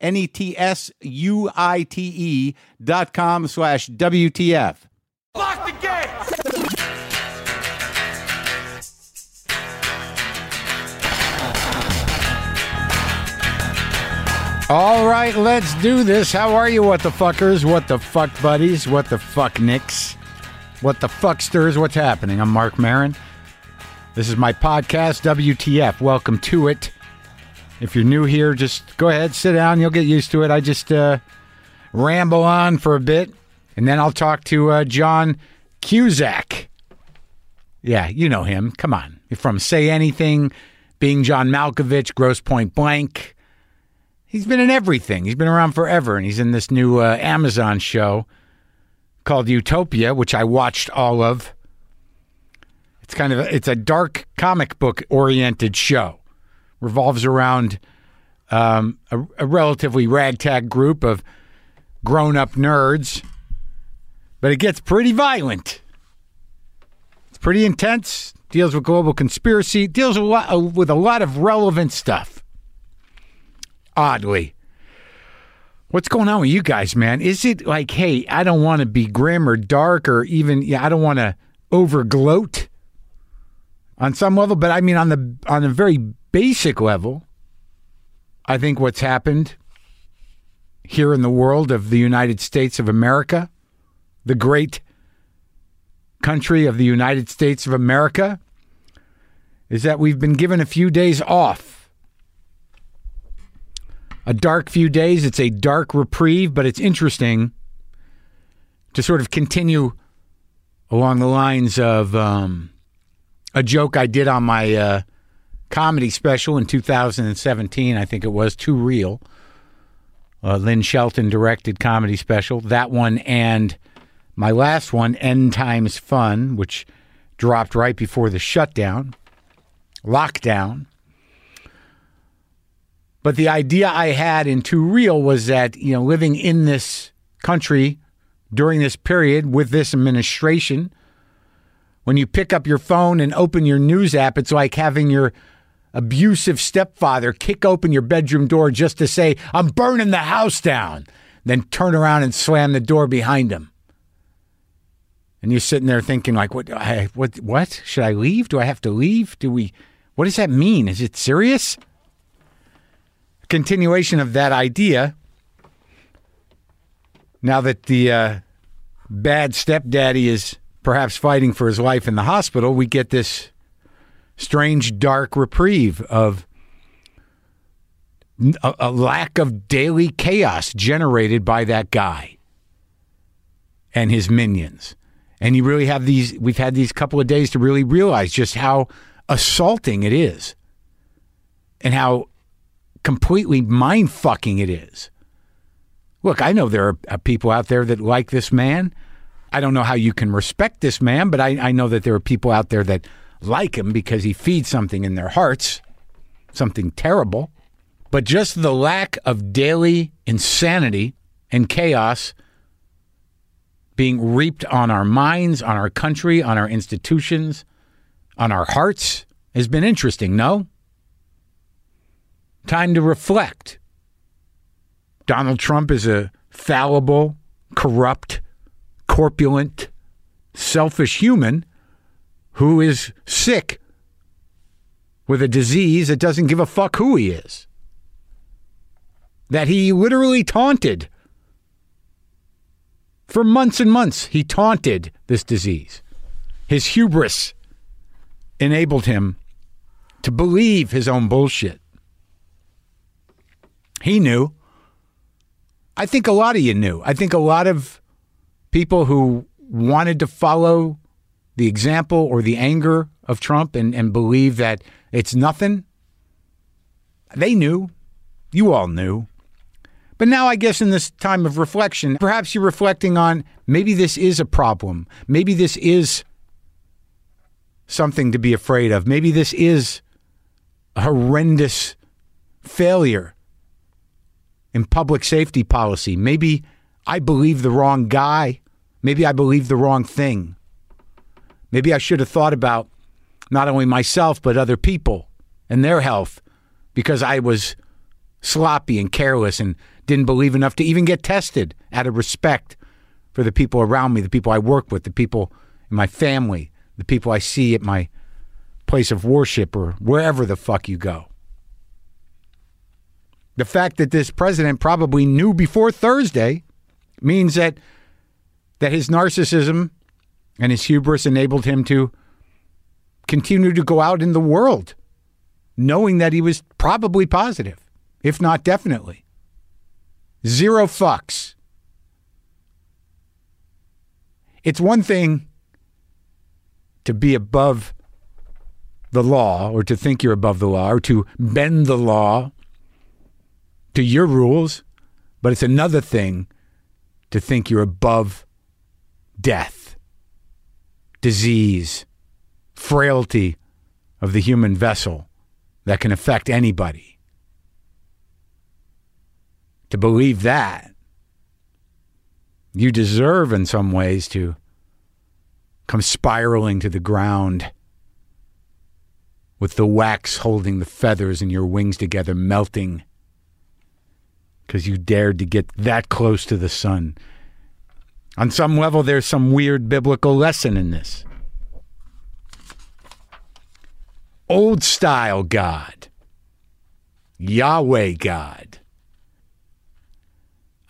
NETSUITE.com/WTF. Lock the gate! All right, let's do this. How are you, what the fuckers, what the fuck buddies, what the fuck nicks, what the fucksters, what's happening? I'm Mark Maron. This is my podcast, WTF. Welcome to it. If you're new here, just go ahead, sit down, you'll get used to it. I just ramble on for a bit, and then I'll talk to John Cusack. Yeah, you know him. Come on. From Say Anything, Being John Malkovich, Gross Point Blank. He's been in everything. He's been around forever, and he's in this new Amazon show called Utopia, which I watched all of. It's kind of it's a dark comic book oriented show. Revolves around a relatively ragtag group of grown up nerds, but it gets pretty violent. It's pretty intense. Deals with global conspiracy. Deals with a lot of relevant stuff. Oddly. What's going on with you guys, man? Is it like, hey, I don't want to be grim or dark or even, I don't want to overgloat on some level, but I mean on a very basic level, I think what's happened here in the world of the United States of America, the great country of the United States of America, is that we've been given a few days off. A dark few days. It's a dark reprieve, but it's interesting to sort of continue along the lines of a joke I did on my comedy special in 2017. I think it was Too Real. Lynn Shelton directed comedy special. That one and my last one, End Times Fun, which dropped right before the shutdown, lockdown. But the idea I had in Too Real was that, living in this country during this period with this administration, when you pick up your phone and open your news app, it's like having your abusive stepfather kick open your bedroom door just to say, I'm burning the house down, then turn around and slam the door behind him. And you're sitting there thinking like, what? Should I leave? Do I have to leave? What does that mean? Is it serious? Continuation of that idea, now that the bad stepdaddy is perhaps fighting for his life in the hospital, we get this strange dark reprieve of a lack of daily chaos generated by that guy and his minions. And you really have we've had these couple of days to really realize just how assaulting it is and how completely mind-fucking it is. Look, I know there are people out there that like this man. I don't know how you can respect this man, but I know that there are people out there that like him because he feeds something in their hearts, something terrible. But just the lack of daily insanity and chaos being reaped on our minds, on our country, on our institutions, on our hearts has been interesting, no? Time to reflect. Donald Trump is a fallible, corrupt, corpulent, selfish human who is sick with a disease that doesn't give a fuck who he is. That he literally taunted For months and months, he taunted this disease. His hubris enabled him to believe his own bullshit. He knew. I think a lot of you knew. I think a lot of people who wanted to follow the example or the anger of Trump and believe that it's nothing, they knew. You all knew. But now I guess in this time of reflection, perhaps you're reflecting on maybe this is a problem. Maybe this is something to be afraid of. Maybe this is a horrendous failure in public safety policy. Maybe I believe the wrong guy. Maybe I believe the wrong thing. Maybe I should have thought about not only myself, but other people and their health, because I was sloppy and careless and didn't believe enough to even get tested out of respect for the people around me, the people I work with, the people in my family, the people I see at my place of worship or wherever the fuck you go. The fact that this president probably knew before Thursday means that his narcissism and his hubris enabled him to continue to go out in the world, knowing that he was probably positive, if not definitely. Zero fucks. It's one thing to be above the law, or to think you're above the law, or to bend the law to your rules, but it's another thing to think you're above death, disease, frailty of the human vessel that can affect anybody. To believe that, you deserve in some ways to come spiraling to the ground with the wax holding the feathers and your wings together melting because you dared to get that close to the sun. On some level, there's some weird biblical lesson in this. Old style God, Yahweh God.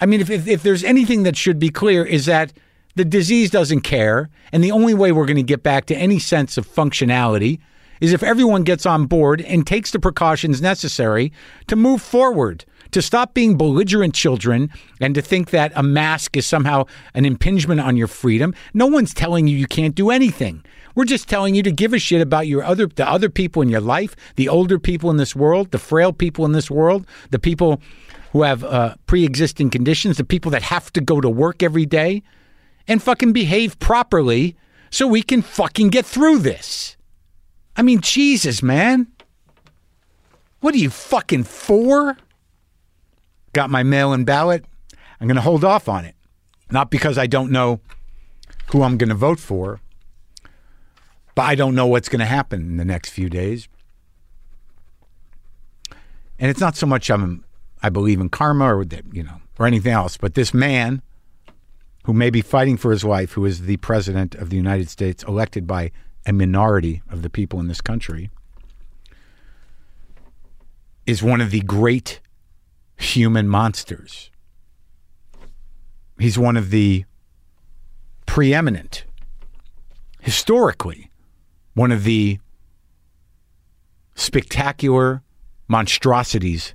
I mean, if there's anything that should be clear is that the disease doesn't care, and the only way we're going to get back to any sense of functionality is if everyone gets on board and takes the precautions necessary to move forward, to stop being belligerent children, and to think that a mask is somehow an impingement on your freedom. No one's telling you you can't do anything. We're just telling you to give a shit about the other people in your life, the older people in this world, the frail people in this world, the people who have pre-existing conditions, the people that have to go to work every day, and fucking behave properly so we can fucking get through this. I mean, Jesus, man. What are you fucking for? Got my mail-in ballot. I'm going to hold off on it. Not because I don't know who I'm going to vote for, but I don't know what's going to happen in the next few days. And it's not so much I believe in karma or that, or anything else. But this man who may be fighting for his life, who is the president of the United States, elected by a minority of the people in this country, is one of the great human monsters. He's one of the preeminent, historically, one of the spectacular monstrosities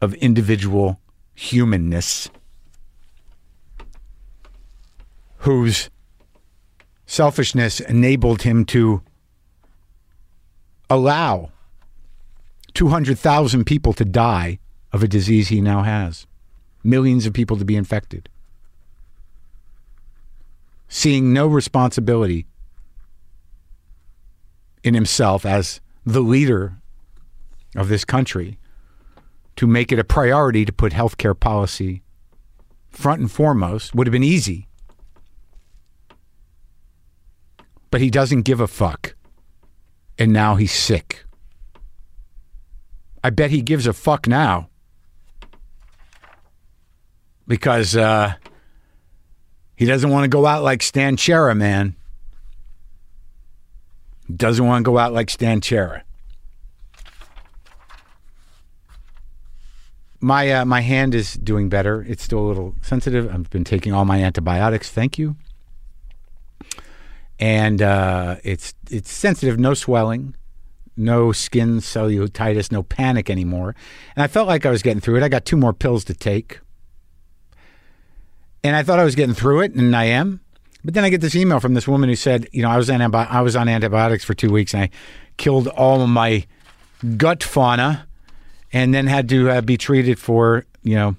of individual humanness, whose selfishness enabled him to allow 200,000 people to die of a disease he now has, millions of people to be infected, seeing no responsibility in himself as the leader of this country to make it a priority to put healthcare policy front and foremost. Would have been easy. But he doesn't give a fuck. And now he's sick. I bet he gives a fuck now. Because he doesn't want to go out like Stan Chera, man. He doesn't want to go out like Stan Chera. My hand is doing better. It's still a little sensitive. I've been taking all my antibiotics. Thank you. And it's sensitive. No swelling, no skin cellulitis, no panic anymore. And I felt like I was getting through it. I got 2 more pills to take. And I thought I was getting through it, and I am. But then I get this email from this woman who said, you know, I was on antibiotics for 2 weeks, and I killed all of my gut fauna and then had to be treated for, you know,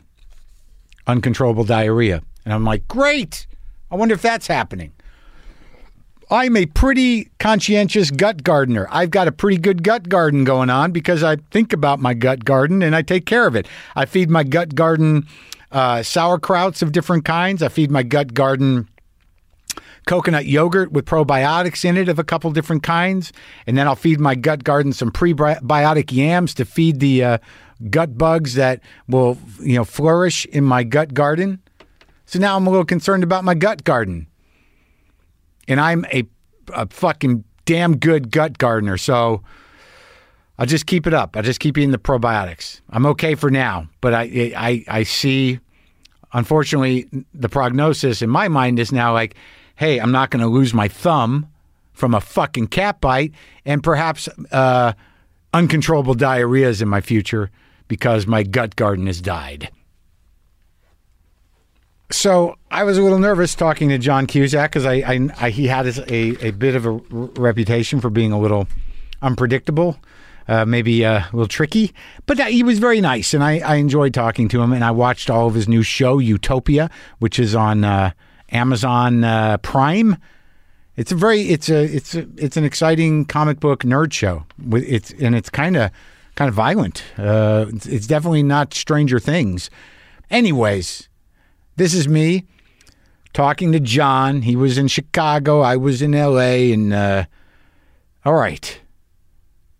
uncontrollable diarrhea. And I'm like, great. I wonder if that's happening. I'm a pretty conscientious gut gardener. I've got a pretty good gut garden going on because I think about my gut garden and I take care of it. I feed my gut garden sauerkrauts of different kinds. I feed my gut garden coconut yogurt with probiotics in it of a couple different kinds. And then I'll feed my gut garden some prebiotic yams to feed the gut bugs that will, you know, flourish in my gut garden. So now I'm a little concerned about my gut garden. And I'm a fucking damn good gut gardener, so I'll just keep it up. I'll just keep eating the probiotics. I'm okay for now, but I see, unfortunately, the prognosis in my mind is now like, hey, I'm not going to lose my thumb from a fucking cat bite, and perhaps uncontrollable diarrhea is in my future because my gut garden has died. So I was a little nervous talking to John Cusack because he had a bit of a reputation for being a little unpredictable, maybe a little tricky. But he was very nice, and I enjoyed talking to him. And I watched all of his new show, Utopia, which is on Amazon Prime. It's an exciting comic book nerd show. It's kind of violent. It's definitely not Stranger Things. Anyways. This is me talking to John. He was in Chicago. I was in L.A. And, all right.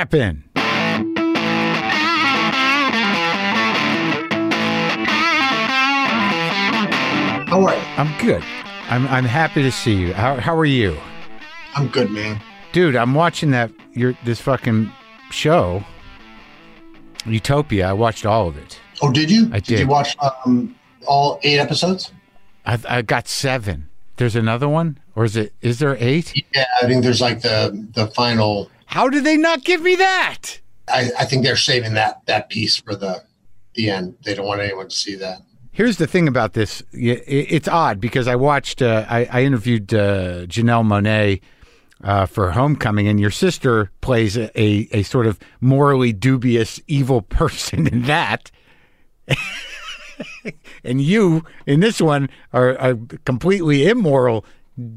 Happen. How are you? I'm good. I'm happy to see you. How are you? I'm good, man. Dude, I'm watching this fucking show, Utopia. I watched all of it. Oh, did you? I did. Did you watch all 8 episodes? I got 7. There's another one? Or is there 8? Yeah, I think there's like the final. How did they not give me that? I think they're saving that piece for the end. They don't want anyone to see that. Here's the thing about this. It's odd because I watched, I interviewed Janelle Monáe for Homecoming, and your sister plays a sort of morally dubious evil person in that. And you, in this one, are a completely immoral,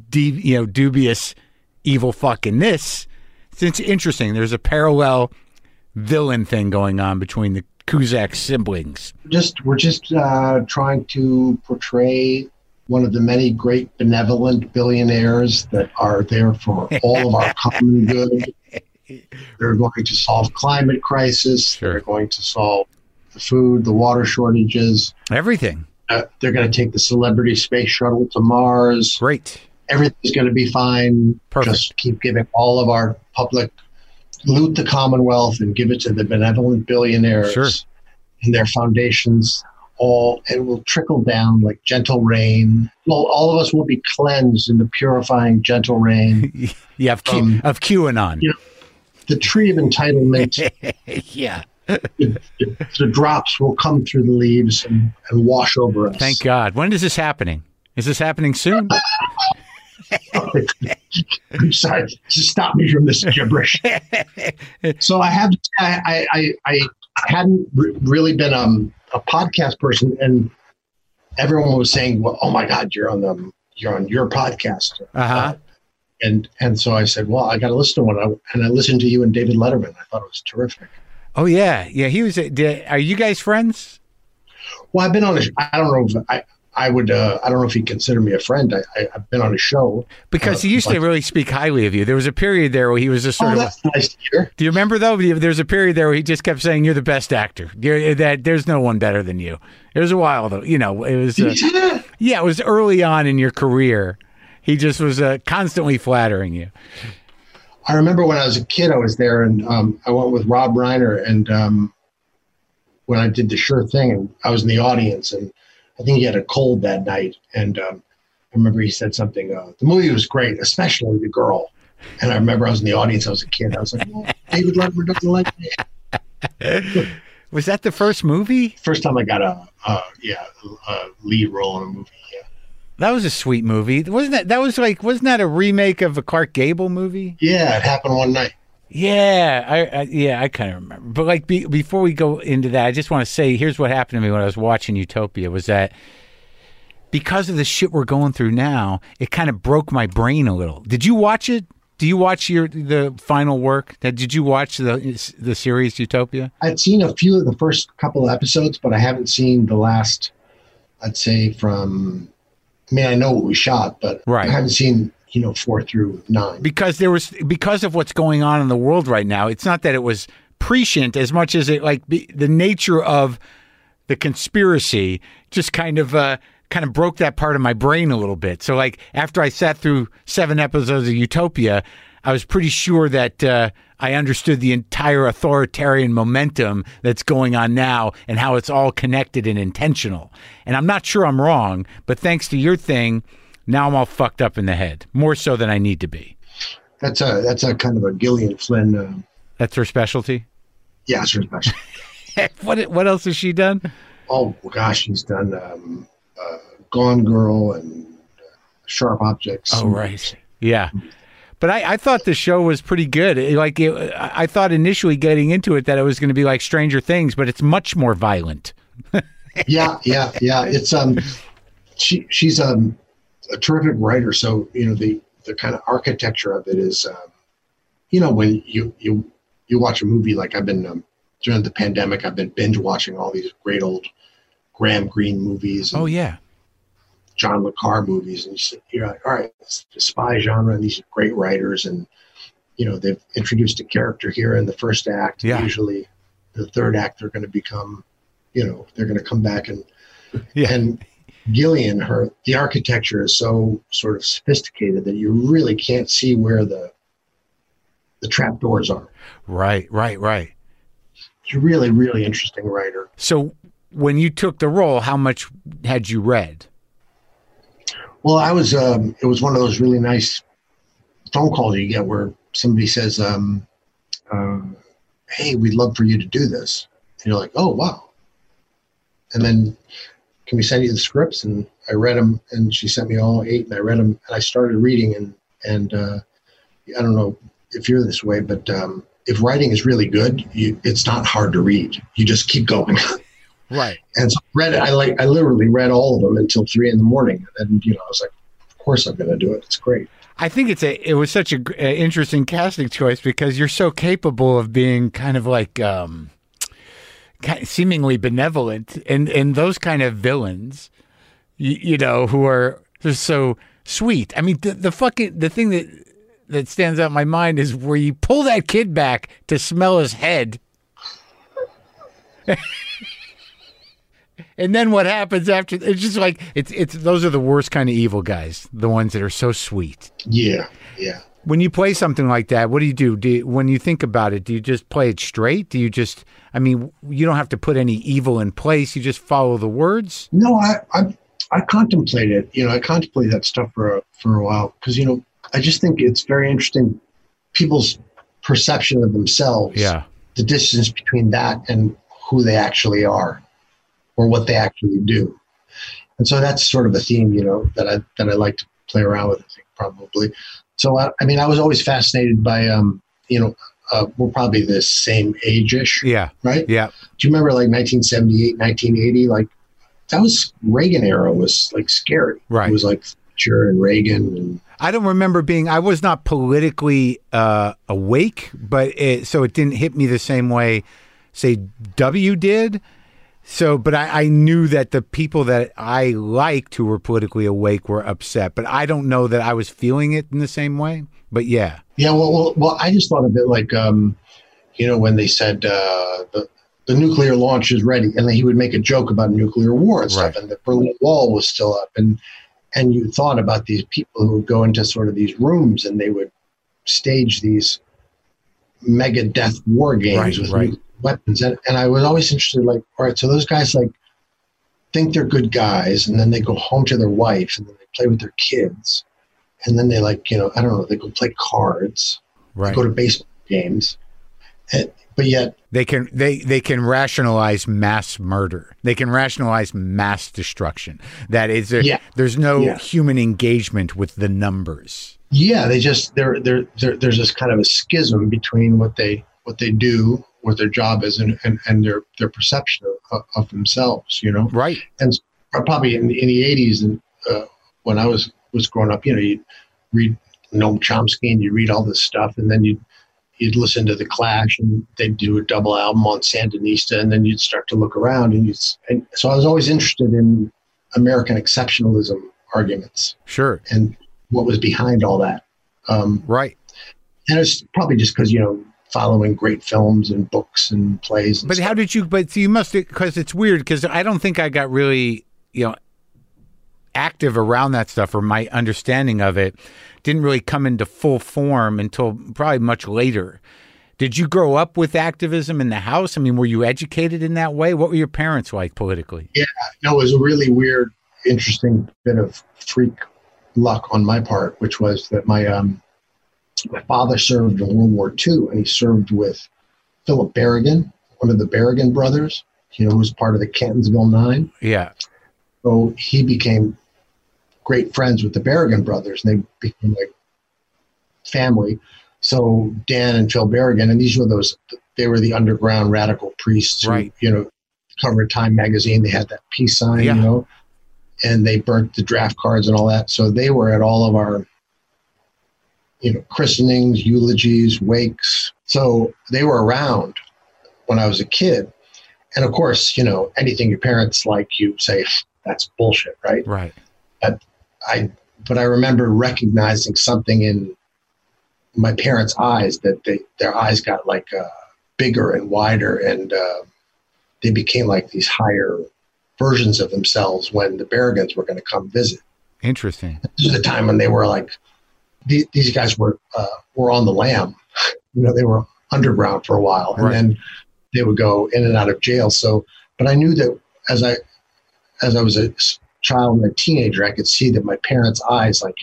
dubious, evil fuck in this. It's interesting. There's a parallel villain thing going on between the Cusack siblings. We're just trying to portray one of the many great benevolent billionaires that are there for all of our common good. They're going to solve climate crisis. Sure. They're going to solve the food, the water shortages, everything. They're going to take the celebrity space shuttle to Mars. Great. Everything's going to be fine. Perfect. Just keep giving all of our public, loot the Commonwealth and give it to the benevolent billionaires. Sure. And their foundations. All it will trickle down like gentle rain. Well, all of us will be cleansed in the purifying gentle rain. Yeah, of QAnon. You know, the tree of entitlement. Yeah. The drops will come through the leaves and wash over us. Thank God. When is this happening? Is this happening soon? I'm sorry. Just stop me from this gibberish. So I hadn't really been a podcast person, and everyone was saying, "Well, oh my God, you're on your podcast." Uh-huh. And so I said, "Well, I got to listen to one." And I listened to you and David Letterman. I thought it was terrific. Oh yeah, yeah. He was. Are you guys friends? Well, I've been on. I don't know if he'd consider me a friend. I've been on a show because he used to really speak highly of you. There was a period there where he was just sort of. That's nice to hear. Do you remember though? There's a period there where he just kept saying you're the best actor. There's no one better than you. It was a while though. You know, it was. Yeah, it was early on in your career. He just was constantly flattering you. I remember when I was a kid, I was there, and I went with Rob Reiner, and when I did the Sure Thing, and I was in the audience, and I think he had a cold that night, and I remember he said something, the movie was great, especially the girl. And I remember I was in the audience, I was a kid, I was like, well, David Letterman doesn't like me. Was that the first movie? First time I got a lead role in a movie, yeah. That was a sweet movie. Wasn't that a remake of a Clark Gable movie? Yeah, it happened one night. Yeah, I kind of remember. But before we go into that, I just want to say, here's what happened to me when I was watching Utopia, was that because of the shit we're going through now, it kind of broke my brain a little. Did you watch it? Do you watch the final work? Did you watch the series Utopia? I'd seen a few of the first couple of episodes, but I haven't seen the last, I'd say from... I mean, I know what we shot, but right. I haven't seen, 4 through 9. Because of what's going on in the world right now, it's not that it was prescient as much as it the nature of the conspiracy just kind of broke that part of my brain a little bit. So after I sat through 7 episodes of Utopia, I was pretty sure that I understood the entire authoritarian momentum that's going on now and how it's all connected and intentional. And I'm not sure I'm wrong, but thanks to your thing, now I'm all fucked up in the head, more so than I need to be. That's a kind of a Gillian Flynn. That's her specialty? Yeah, that's her specialty. What else has she done? Oh, gosh, she's done Gone Girl and Sharp Objects. Oh, right. Yeah. But I thought the show was pretty good. I thought initially getting into it that it was going to be like Stranger Things, but it's much more violent. Yeah. It's she's a terrific writer. So the kind of architecture of it is, when you watch a movie, like I've been during the pandemic, I've been binge watching all these great old Graham Greene movies. And, oh yeah. John Le Carre movies, and you're like, all right, it's the spy genre, and these are great writers, and they've introduced a character here in the first act. Yeah. Usually, the third act they're going to become, they're going to come back and yeah. And Gillian, the architecture is so sort of sophisticated that you really can't see where the trap doors are. Right. It's a really, really interesting writer. So, when you took the role, how much had you read? Well, I was. It was one of those really nice phone calls you get where somebody says, "Hey, we'd love for you to do this," and you're like, "Oh, wow!" And then, can we send you the scripts? And I read them, and she sent me all 8, and I read them, and I started reading, and I don't know if you're this way, but if writing is really good, it's not hard to read. You just keep going. Right. And so I literally read all of them until 3 a.m. And I was like, of course I'm going to do it. It's great. I think it was such an interesting casting choice because you're so capable of being kind of like seemingly benevolent and those kind of villains, who are just so sweet. I mean, the thing that stands out in my mind is where you pull that kid back to smell his head. And then what happens after? It's just like those are the worst kind of evil guys, the ones that are so sweet. Yeah. When you play something like that, what do you do? When you think about it, do you just play it straight? Do you just? I mean, you don't have to put any evil in place. You just follow the words. No, I contemplate it. I contemplate that stuff for a while because I just think it's very interesting. People's perception of themselves. Yeah. the distance between that and who they actually are or what they actually do. And so that's sort of a theme, you know, that I like to play around with, I think, probably. So, I mean, I was always fascinated by, you know, we're probably the same age-ish. Yeah. Right? Yeah. Do you remember like 1978, 1980? Like that was Reagan era was like scary. Right. It was like Thatcher and Reagan. And I don't remember being, I was not politically awake, but so it didn't hit me the same way, say, W did. So, but I knew that the people that I liked who were politically awake were upset, but I don't know that I was feeling it in the same way, but yeah. Yeah. Well, I just thought of it like, you know, when they said the nuclear launch is ready, and then he would make a joke about nuclear war and stuff, right. And the Berlin Wall was still up. And you thought about these people who would go into sort of these rooms and they would stage these mega death war games with nuclear weapons. And I was always interested, like, all right, so those guys like think they're good guys, and then they go home to their wife, and then they play with their kids, and then they like, you know, I don't know, they go play cards, they go to baseball games, but yet they can rationalize mass murder, they can rationalize mass destruction. That is, there's no human engagement with the numbers. Yeah, they just there's this kind of a schism between what they do, what their job is, and their perception of themselves, you know? Right. And probably in the 80s, and when I was growing up, you know, you'd read Noam Chomsky and you read all this stuff, and then you'd listen to The Clash, and they'd do a double album on Sandinista, and then you'd start to look around. And so I was always interested in American exceptionalism arguments. Sure. And what was behind all that. Right. And it's probably just because, you know, following great films and books and plays. And stuff. How did you, but you must, because it's weird, because I don't think I got really, you know, active around that stuff, or my understanding of it didn't really come into full form until probably much later. Did you grow up with activism in the house? I mean, were you educated in that way? What were your parents like politically? Yeah, no, it was a really weird, interesting bit of freak luck on my part, which was that my father served in World War II, and he served with Philip Berrigan, one of the Berrigan brothers, you know, who was part of the Cantonsville Nine. Yeah. So he became great friends with the Berrigan brothers, and they became like family. So Dan and Phil Berrigan, and these were they were the underground radical priests, right, who, you know, covered Time magazine. They had that peace sign, you know, and they burnt the draft cards and all that. So they were at all of our, you know, christenings, eulogies, wakes. So they were around when I was a kid. And of course, you know, anything your parents like, you say, that's bullshit, right? Right. But I remember recognizing something in my parents' eyes, that their eyes got like bigger and wider, and they became like these higher versions of themselves when the Berrigans were going to come visit. Interesting. This was a time when they were like, these guys were on the lam, you know, they were underground for a while, and then they would go in and out of jail. So, but I knew that as I was a child and a teenager, I could see that my parents' eyes like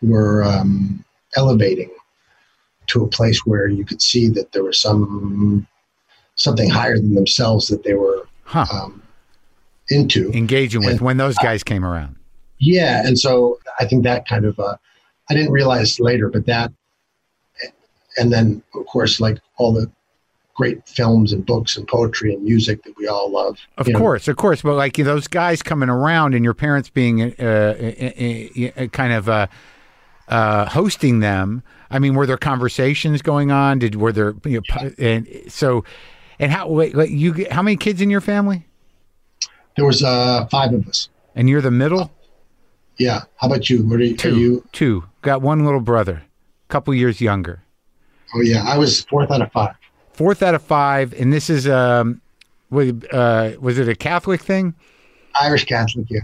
were elevating to a place where you could see that there was something higher than themselves that they were engaging with when those guys came around. Yeah, and so I think that kind of. I didn't realize later, but that, and then of course, like all the great films and books and poetry and music that we all love. Of course. But like those guys coming around and your parents being kind of hosting them. I mean, were there conversations going on? How many kids in your family? There was five of us. And you're the middle? Yeah. How about you? What are you? Two. Got one little brother, a couple years younger. Oh yeah, I was fourth out of five, and this is was it a Catholic thing? Irish Catholic, yeah.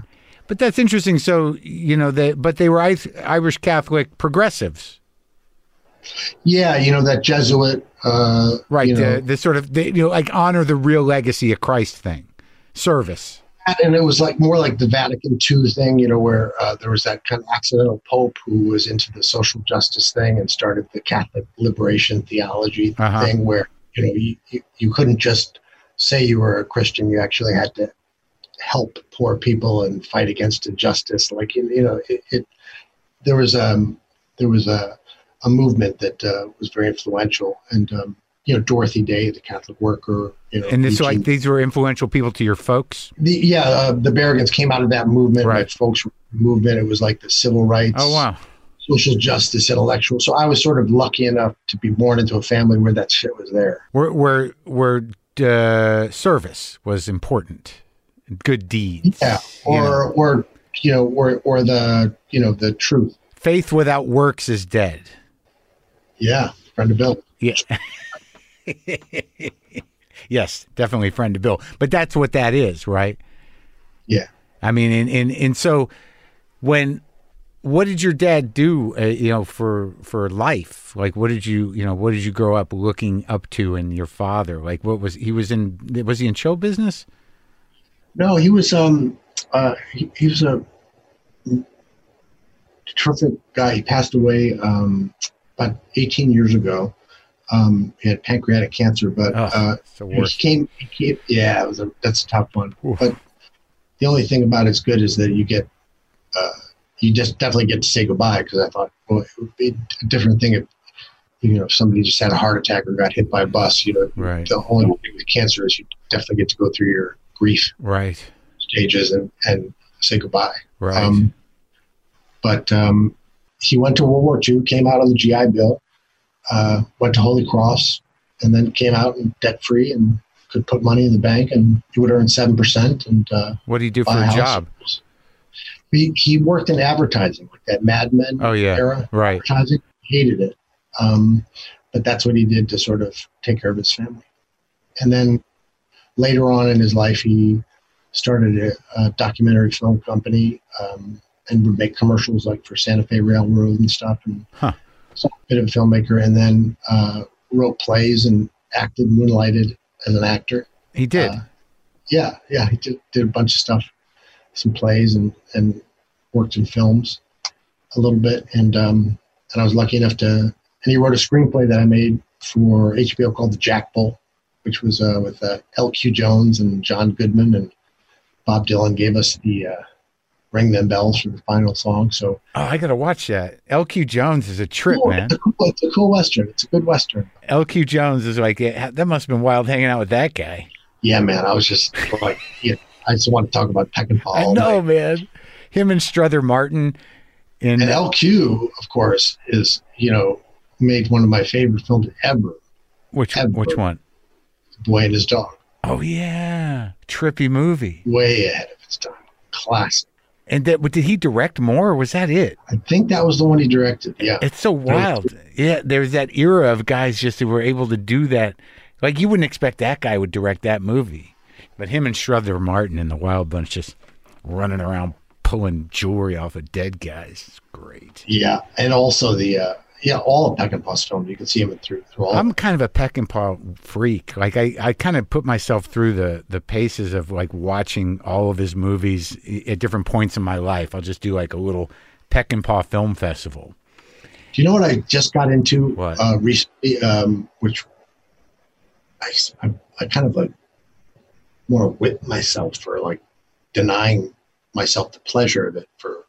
But that's interesting. So you know, they were Irish Catholic progressives. Yeah, you know, that Jesuit. Right. You know, like honor the real legacy of Christ thing, service. And it was like more like the Vatican II thing, you know, where there was that kind of accidental pope who was into the social justice thing and started the Catholic liberation theology thing, where you know, you couldn't just say you were a Christian. You actually had to help poor people and fight against injustice. Like, you know, there was a movement that was very influential, and you know, Dorothy Day, the Catholic worker. You know, and this, like, these were influential people to your folks? The Berrigans came out of that movement, right? My folks' movement. It was like the civil rights, social justice, intellectual. So I was sort of lucky enough to be born into a family where that shit was there. Where service was important, good deeds. Yeah, or the truth. Faith without works is dead. Yeah, friend of Bill. Yeah. Yes, definitely friend to Bill. But that's what that is, right? Yeah. I mean, and so what did your dad do, for life? Like, what did you grow up looking up to in your father? Like, was he in show business? No, he was, he was a terrific guy. He passed away, about 18 years ago. He had pancreatic cancer, but that's a tough one. Oof. But the only thing about it's good is that you get, you just definitely get to say goodbye, because I thought, well, it would be a different thing if, you know, if somebody just had a heart attack or got hit by a bus, you know, right. The only thing with cancer is you definitely get to go through your grief stages and say goodbye. Right. But he went to World War II, came out on the GI Bill. Went to Holy Cross, and then came out and debt-free and could put money in the bank, and he would earn 7%. And what did he do for a job? He worked in advertising, like that Mad Men era. Right. Advertising, hated it. But that's what he did to sort of take care of his family. And then later on in his life, he started a documentary film company, and would make commercials like for Santa Fe Railroad and stuff. And a bit of a filmmaker, and then wrote plays and acted, moonlighted as an actor. He did. He did a bunch of stuff, some plays, and worked in films a little bit. And I was lucky enough and he wrote a screenplay that I made for HBO called The Jack Bull, which was with L.Q. Jones and John Goodman, and Bob Dylan gave us the Ring Them Bells for the final song. So I gotta watch that. LQ Jones is a trip, man. It's a cool Western. It's a good Western. LQ Jones is like, that must have been wild hanging out with that guy. Yeah, man. I was just like, I just want to talk about Peckinpah. I know, man. Him and Struther Martin. And LQ, of course, is, you know, made one of my favorite films ever. Which one? The Boy and His Dog. Oh yeah, trippy movie. Way ahead of its time. Classic. And did he direct more, or was that it? I think that was the one he directed, yeah. It's so wild. Yeah, there's that era of guys just who were able to do that. Like, you wouldn't expect that guy would direct that movie. But him and Struther Martin and the Wild Bunch just running around pulling jewelry off of dead guys. It's great. Yeah, and also all of Peckinpah's films. You can see him through all. I'm kind of a Peckinpah freak. Like I kind of put myself through the paces of like watching all of his movies at different points in my life. I'll just do like a little Peckinpah film festival. Do you know what I just got into recently? Which I kind of like want to whip myself for like denying myself the pleasure of it for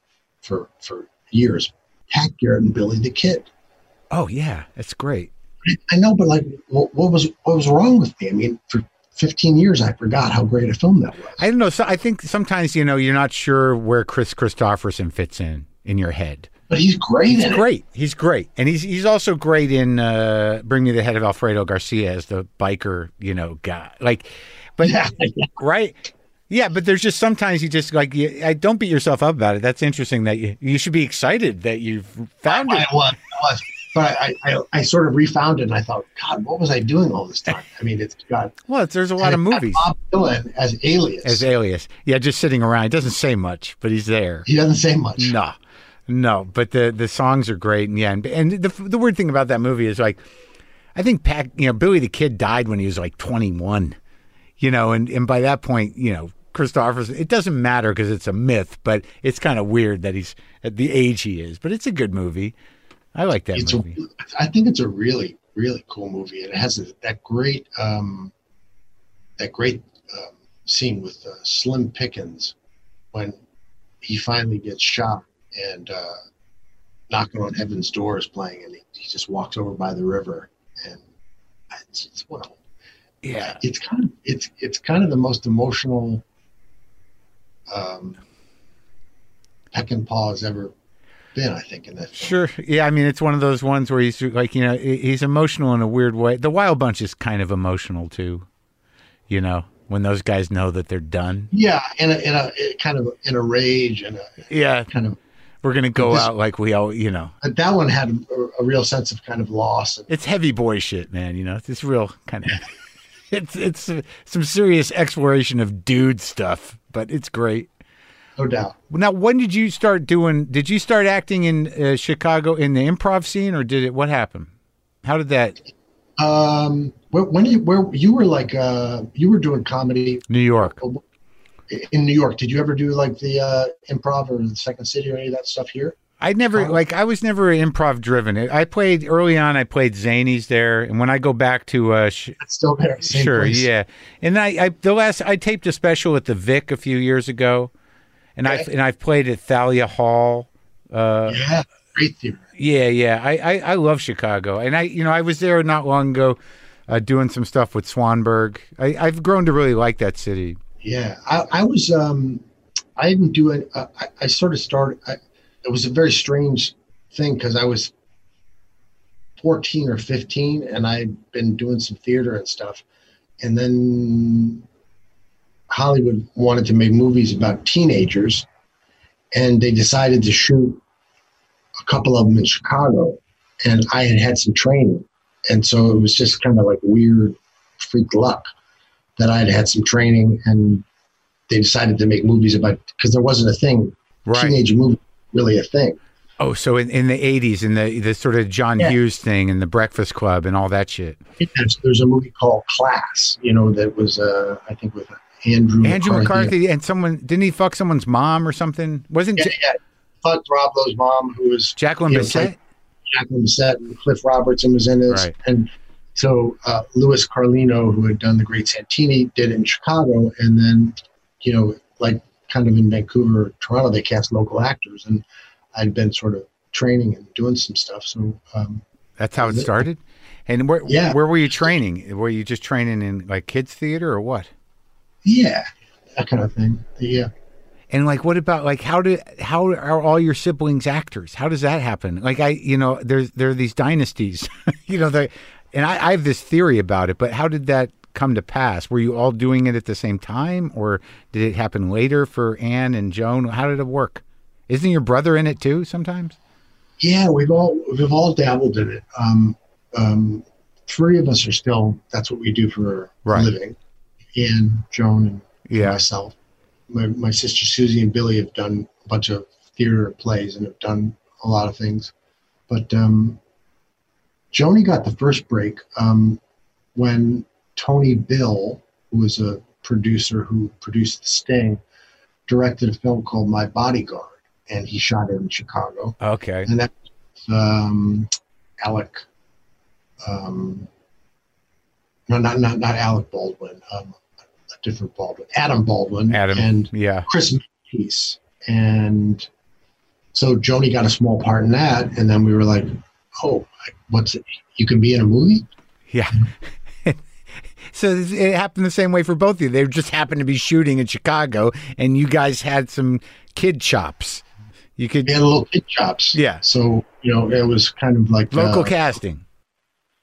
years. Pat Garrett and Billy the Kid. Oh yeah, that's great. I know, but like, what was wrong with me? I mean, for 15 years, I forgot how great a film that was. I don't know. So I think sometimes, you know, you're not sure where Chris Christopherson fits in your head. But he's great. He's great, and he's also great in Bring Me the Head of Alfredo Garcia as the biker, you know, guy. Like, but right. Yeah, but there's just sometimes you just like, don't beat yourself up about it. That's interesting that you should be excited that you've found it. I was. But I sort of refound it, and I thought, God, what was I doing all this time? I mean, it's got... Well, there's a lot of movies. Bob Dylan as Alias. Yeah, just sitting around. He doesn't say much, but he's there. He doesn't say much. No, but the songs are great. And yeah, and the weird thing about that movie is like, I think Billy the Kid died when he was like 21, you know, and by that point, you know, Christopherson, it doesn't matter because it's a myth, but it's kind of weird that he's at the age he is. But it's a good movie. I like that movie. I think it's a really really cool movie. And it has that great scene with Slim Pickens when he finally gets shot and Knocking on Heaven's Door is playing, and he just walks over by the river, and it's one of them. Yeah, it's kind of the most emotional Peckinpah has ever been, I think, in that film. Sure. Yeah, I mean, it's one of those ones where he's like, you know, he's emotional in a weird way. The Wild Bunch is kind of emotional too, you know, when those guys know that they're done. Yeah, in a rage and kind of. We're going to go out like we all, you know. That one had a real sense of kind of loss. It's heavy boy shit, man. You know, it's this real kind of, it's some serious exploration of dude stuff, but it's great. No doubt. Now, when did you start did you start acting in Chicago in the improv scene, or what happened? How did that? You were doing comedy. New York. In New York, did you ever do like the improv or the Second City or any of that stuff here? I was never improv driven. I played Zanies there, and when I go back to it's still there, same sure, place. Yeah. And I taped a special at the Vic a few years ago, and okay. I've played at Thalia Hall. Yeah, great theater. Yeah. I love Chicago, and I was there not long ago, doing some stuff with Swanberg. I've grown to really like that city. Yeah, it was a very strange thing because I was 14 or 15 and I'd been doing some theater and stuff. And then Hollywood wanted to make movies about teenagers, and they decided to shoot a couple of them in Chicago. And I had some training. And so it was just kind of like weird freak luck that I had some training, and they decided to make movies about, because there wasn't a thing. Right. Teenage movie really a thing. Oh, so in the 80s, in the sort of John Hughes thing and the Breakfast Club and all that shit. There's a movie called Class, you know, that was, I think, with Andrew McCarthy. And someone, didn't he fuck someone's mom or something? Fucked Rob Lowe's mom, who was Jacqueline Bisset. Jacqueline Bisset, and Cliff Robertson was in this. Right. And so Louis Carlino, who had done The Great Santini, did it in Chicago. And then, you know, like kind of in Vancouver, Toronto, they cast local actors. And I'd been sort of training and doing some stuff. So that's how it started? And where were you training? Were you just training in like kids theater or what? Yeah, that kind of thing. Yeah. And like, what about like, how are all your siblings actors? How does that happen? Like there are these dynasties, you know, and I have this theory about it, but how did that come to pass? Were you all doing it at the same time, or did it happen later for Anne and Joan? How did it work? Isn't your brother in it too sometimes? Yeah, we've all dabbled in it. Three of us are still, that's what we do for a living. Anne, Joan, and myself. My sister Susie and Billy have done a bunch of theater plays and have done a lot of things. But Joni got the first break when Tony Bill, who was a producer who produced The Sting, directed a film called My Bodyguard, and he shot it in Chicago. Okay. And that was Alec, not Alec Baldwin, a different Baldwin, Adam Baldwin, and Chris Matisse. And so Joni got a small part in that, and then we were like, oh, what's it? You can be in a movie? Yeah. So it happened the same way for both of you. They just happened to be shooting in Chicago, and you guys had some kid chops. We had a little kid chops. Yeah. So, you know, it was kind of like local casting.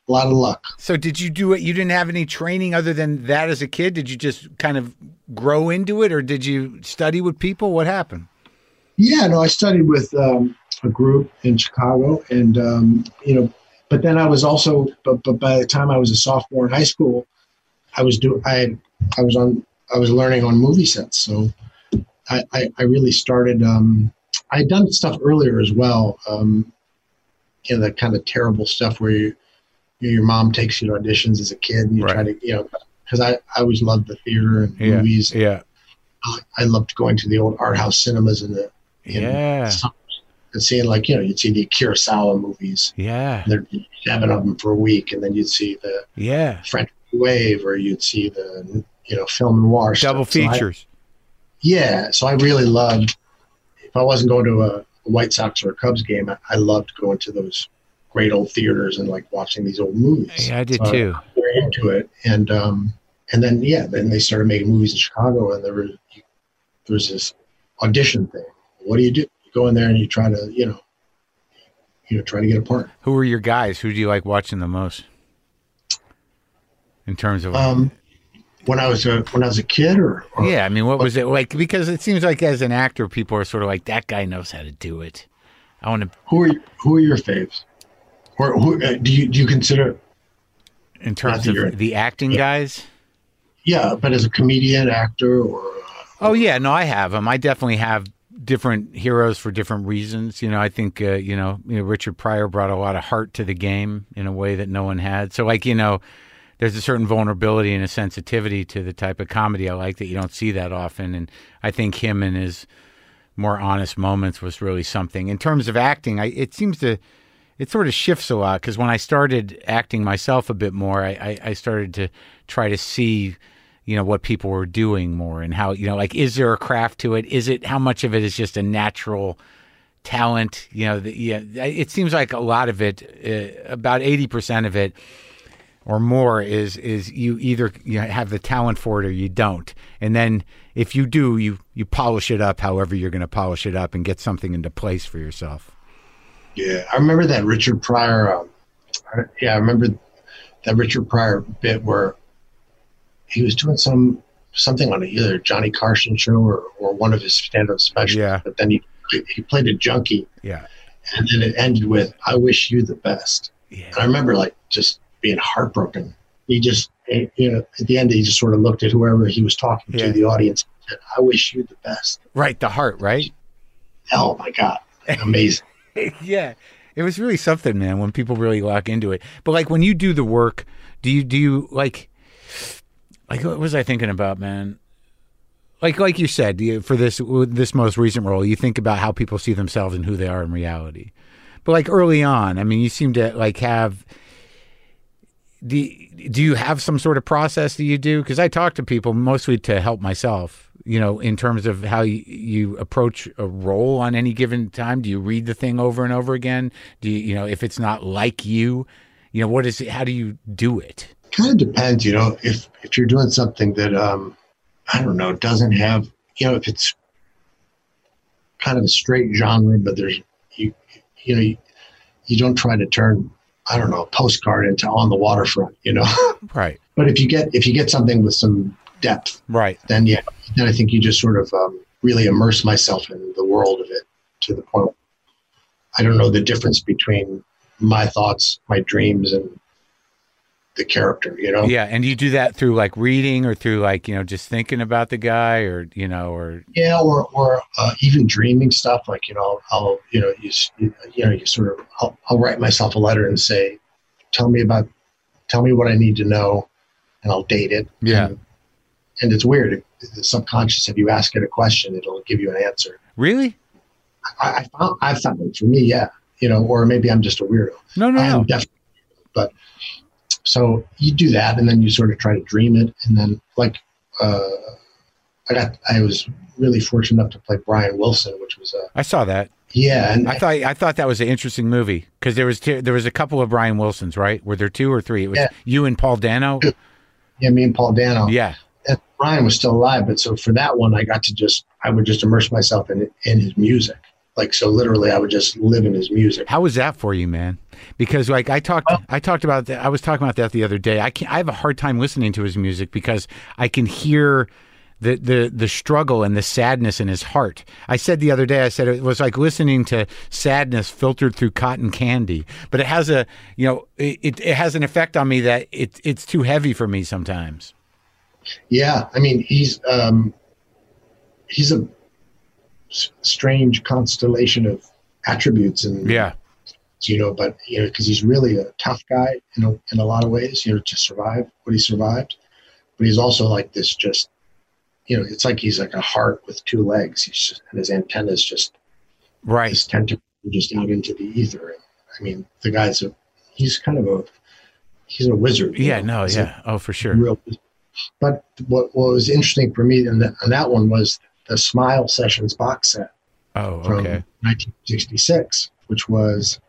A lot of luck. So did you do it? You didn't have any training other than that as a kid? Did you just kind of grow into it, or did you study with people? What happened? Yeah, no, I studied with a group in Chicago, and you know, but then I was also, but by the time I was a sophomore in high school, I was learning on movie sets. So I really started. I had done stuff earlier as well, you know, that kind of terrible stuff where your mom takes you to auditions as a kid, and you try to, you know, because I always loved the theater and movies. Yeah, I loved going to the old art house cinemas in the and seeing, like, you know, you'd see the Kurosawa movies. Yeah. There'd be 7 of them for a week, and then you'd see the French Wave, or you'd see the, you know, film noir double stuff. Features. So I really loved, if I wasn't going to a White Sox or a Cubs game, I loved going to those great old theaters and like watching these old movies. Yeah, I did too. We were into it, and then then they started making movies in Chicago, and there was this audition thing. What do? You go in there and you try to try to get a part. Who were your guys? Who do you like watching the most? In terms of when I was a kid, or yeah, I mean, what was it like? Because it seems like as an actor, people are sort of like, that guy knows how to do it. I want to. Who are your faves? Or who do you consider? In terms of the acting guys? Yeah, but as a comedian, actor, or... I have them. I definitely have different heroes for different reasons. You know, I think, Richard Pryor brought a lot of heart to the game in a way that no one had. So, like, you know, there's a certain vulnerability and a sensitivity to the type of comedy I like that you don't see that often. And I think him and his more honest moments was really something. In terms of acting, it sort of shifts a lot, because when I started acting myself a bit more, I started to try to see, you know, what people were doing more, and how, you know, like, is there a craft to it? Is it, how much of it is just a natural talent? You know, it seems like a lot of it, about 80% of it or more is you either have the talent for it or you don't. And then if you do, you polish it up however you're going to polish it up and get something into place for yourself. Yeah, I remember that Richard Pryor. I remember that Richard Pryor bit where he was doing something on either Johnny Carson show or one of his stand-up specials. Yeah. But then he played a junkie. Yeah. And then it ended with, "I wish you the best." Yeah. And I remember like just being heartbroken. He just, at the end he just sort of looked at whoever he was talking to, the audience, and said, "I wish you the best." Right, the heart, right? Oh my God, amazing. Yeah, it was really something, man, when people really lock into it. But like, when you do the work, do you like what was I thinking about, man? Like you said, for this most recent role, you think about how people see themselves and who they are in reality. But like early on, I mean, you seem to like have do you have some sort of process that you do? Because I talk to people mostly to help myself, you know, in terms of how you approach a role on any given time. Do you read the thing over and over again? Do you, if it's not like you know, what is it? How do you do it? Kind of depends, you know, if you're doing something that, I don't know, doesn't have, if it's kind of a straight genre, but there's, you don't try to turn, I don't know, a postcard into On the Waterfront, Right. But if you get something with some depth, right, then I think you just sort of really immerse myself in the world of it, to the point I don't know the difference between my thoughts, my dreams, and the character, Yeah, and you do that through like reading, or through like, just thinking about the guy, or, or... Yeah, or even dreaming stuff, like, I'll, you sort of, I'll write myself a letter and say, tell me what I need to know, and I'll date it. Yeah. And it's weird. The subconscious, if you ask it a question, it'll give you an answer. Really? I found it for me, yeah. Or maybe I'm just a weirdo. No. Definitely. But... So you do that, and then you sort of try to dream it. And then, like, I was really fortunate enough to play Brian Wilson, which was I saw that. Yeah, and I thought that was an interesting movie, because there was a couple of Brian Wilsons, right? Were there 2 or 3? It was you and Paul Dano. Yeah, me and Paul Dano. Yeah, and Brian was still alive, but so for that one, I would just immerse myself in his music. Like, so literally I would just live in his music. How was that for you, man? Because like I talked about that. I was talking about that the other day. I have a hard time listening to his music, because I can hear the struggle and the sadness in his heart. I said the other day, it was like listening to sadness filtered through cotton candy, but it has a, it has an effect on me that it's too heavy for me sometimes. Yeah. I mean, he's a strange constellation of attributes, and because he's really a tough guy in a lot of ways, to survive what he survived, but he's also like this, just it's like he's like a heart with 2 legs. He's just, and his antennas just right, his tentacles and just out into the ether. I mean, the guy's he's a wizard. Yeah, know? No, he's yeah. Oh, for sure. Real, but what was interesting for me on that one was the Smile Sessions box set. Oh, okay. From 1966, which was,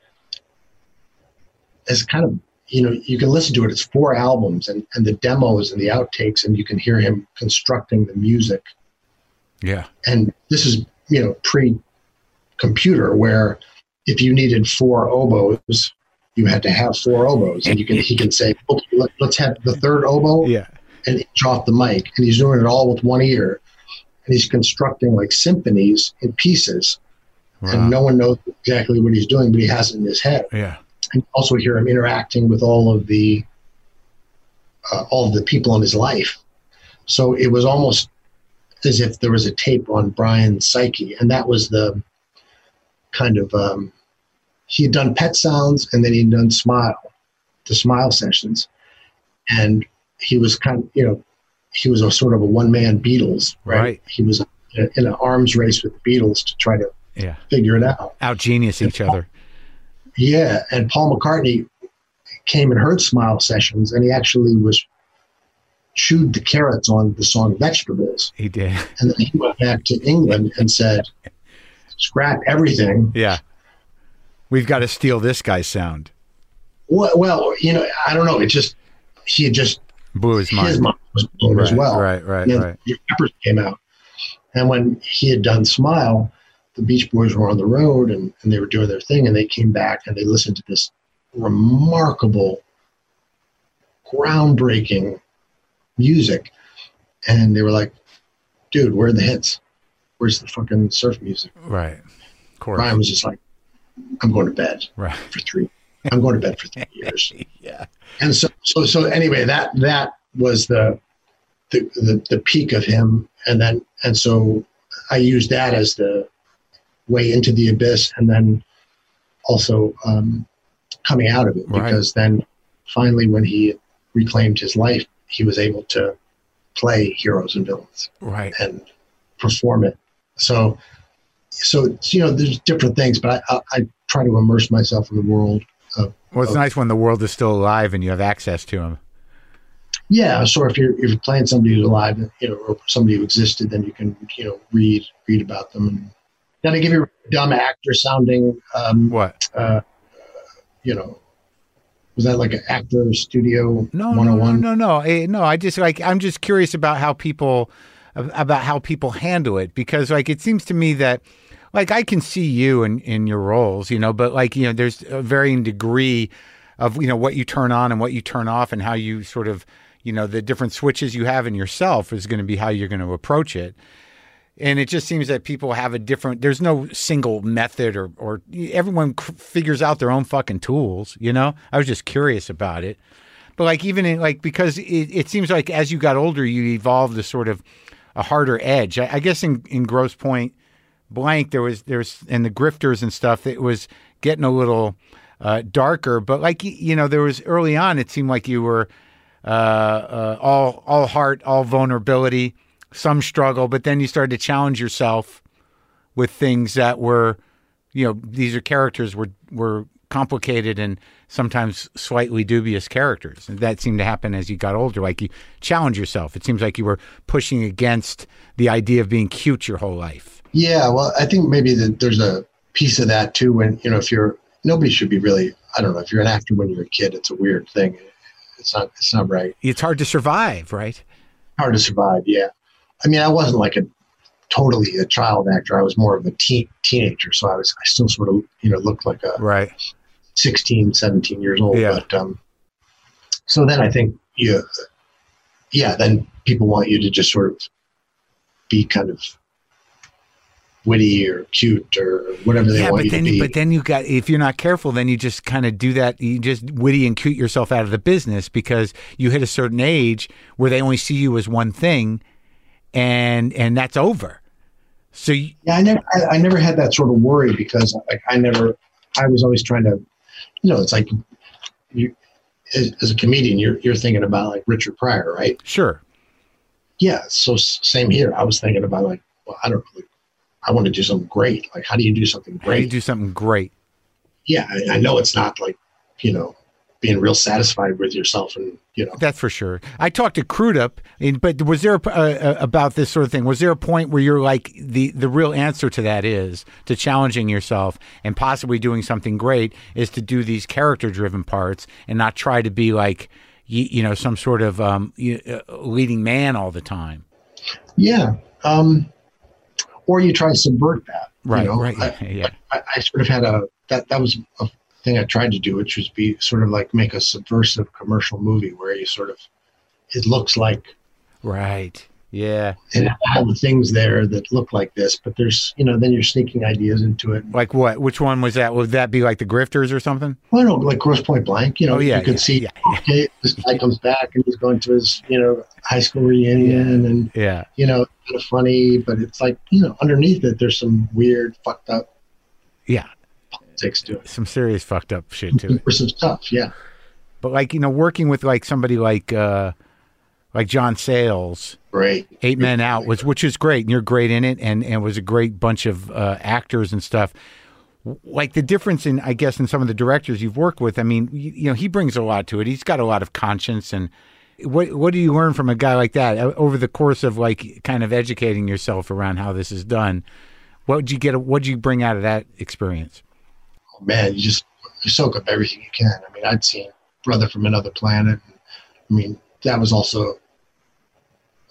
it's kind of, you know, you can listen to it. It's 4 albums and the demos and the outtakes, and you can hear him constructing the music. Yeah. And this is, you know, pre-computer, where if you needed 4 oboes, you had to have 4 oboes, and he can say, okay, let's have the 3rd oboe, yeah, and inch off the mic, and he's doing it all with one ear, and he's constructing like symphonies in pieces, wow, and no one knows exactly what he's doing, but he has it in his head. Yeah. And you also hear him interacting with all of the people in his life. So it was almost as if there was a tape on Brian's psyche, and that was the kind of he had done Pet Sounds, and then he'd done the Smile Sessions, and he was kind of, you know, he was a sort of a one-man Beatles, right? He was in an arms race with the Beatles to try to figure it out, out-genius each other. Yeah, and Paul McCartney came and heard Smile Sessions, and he actually chewed the carrots on the song Vegetables. He did. And then he went back to England and said, scrap everything. Yeah. We've got to steal this guy's sound. Well, you know, I don't know. It just, he just blew his mind. His mind was blown as well. Right. The Peppers came out. And when he had done Smile, the Beach Boys were on the road and they were doing their thing, and they came back and they listened to this remarkable, groundbreaking music, and they were like, dude, where are the hits? Where's the fucking surf music? Right. Of course. Brian was just like, I'm going to bed for 3. I'm going to bed for 3 years. Yeah. And so anyway, that was the peak of him. And so I used that as the way into the abyss, and then also coming out of it, because then finally when he reclaimed his life, he was able to play heroes and villains, right, and perform it. So you know, there's different things, but I try to immerse myself in the world. It's nice when the world is still alive and you have access to him. Yeah, so if you're playing somebody who's alive, you know, or somebody who existed, then you can, you know, read about them. And then I give you a dumb actor sounding. You know. Was that like an actor studio? No, 101? No. I just I'm just curious about how people handle it, because it seems to me that I can see you in your roles, you know, but you know, there's a varying degree of, you know, what you turn on and what you turn off, and how you sort of, you know, the different switches you have in yourself is going to be how you're going to approach it. And it just seems that people have a different, there's no single method or everyone figures out their own fucking tools, you know? I was just curious about it. But even in, because it seems as you got older, you evolved a sort of a harder edge. I guess in Grosse Pointe Blank, there's and the Grifters and stuff, it was getting a little darker. But you know, there was early on, it seemed like you were all heart, all vulnerability, some struggle, but then you started to challenge yourself with things that were, you know, these are characters were complicated and sometimes slightly dubious characters. And that seemed to happen as you got older. You challenge yourself. It seems like you were pushing against the idea of being cute your whole life. Yeah. Well, I think maybe that there's a piece of that too. When, you know, nobody should be really, I don't know, if you're an actor when you're a kid, it's a weird thing. It's not right. It's hard to survive, right? Hard to survive. Yeah. I mean, I wasn't totally a child actor. I was more of a teenager. So I still sort of, you know, looked like a 16, 17 years old. Yeah. But, so then I think, then people want you to just sort of be kind of witty or cute or whatever they want you to be. But then you got, if you're not careful, then you just kind of do that. You just witty and cute yourself out of the business, because you hit a certain age where they only see you as one thing. And that's over. So I never had that sort of worry, because I was always trying to, you know, it's like you, as a comedian, you're thinking about Richard Pryor, right? Sure. Yeah. So same here. I was thinking about well, I don't know, I want to do something great. Like, how do you do something great? How do you do something great? Yeah, I know it's not like, you know, being real satisfied with yourself and, you know. That's for sure. I talked to Crudup, but was there about this sort of thing, was there a point where you're like, the real answer to that is, to challenging yourself and possibly doing something great, is to do these character-driven parts and not try to be like, you know, some sort of leading man all the time? Yeah. Or you try to subvert that. Right, you know? Right. I sort of had that was a thing I tried to do, which was be sort of like make a subversive commercial movie where you sort of, it looks like. Right. Yeah. And all the things there that look like this, but there's, you know, then you're sneaking ideas into it. Like what? Which one was that? Would that be like The Grifters or something? Well, I don't know, like Grosse Pointe Blank, you know, you could see. Okay, this guy comes back and he's going to his, you know, high school reunion and, you know, kind of funny, but it's like, you know, underneath it, there's some weird fucked up. Yeah. To it. Some serious fucked up shit too. Some stuff, yeah. But like, you know, working with like somebody like John Sayles, great. Eight Men Out was, which is great, and you're great in it, and was a great bunch of actors and stuff. Like the difference in, I guess, in some of the directors you've worked with. I mean, you know, he brings a lot to it. He's got a lot of conscience, and what do you learn from a guy like that over the course of like kind of educating yourself around how this is done? What did you bring out of that experience? Man, you soak up everything you can. I mean, I'd seen Brother from Another Planet. And, I mean, that was also,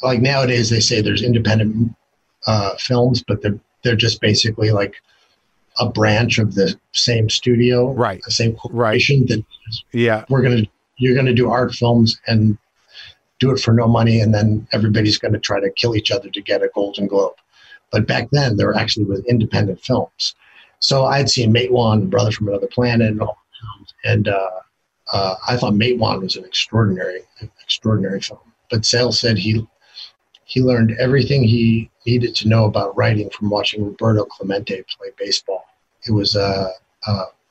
like nowadays they say there's independent films, but they're just basically like a branch of the same studio, right? The same corporation that you're gonna do art films and do it for no money, and then everybody's gonna try to kill each other to get a Golden Globe. But back then, there actually was independent films. So I'd seen Matewan, Brother from Another Planet, and all films, and I thought Matewan was an extraordinary film. But Sayles said he learned everything he needed to know about writing from watching Roberto Clemente play baseball. It was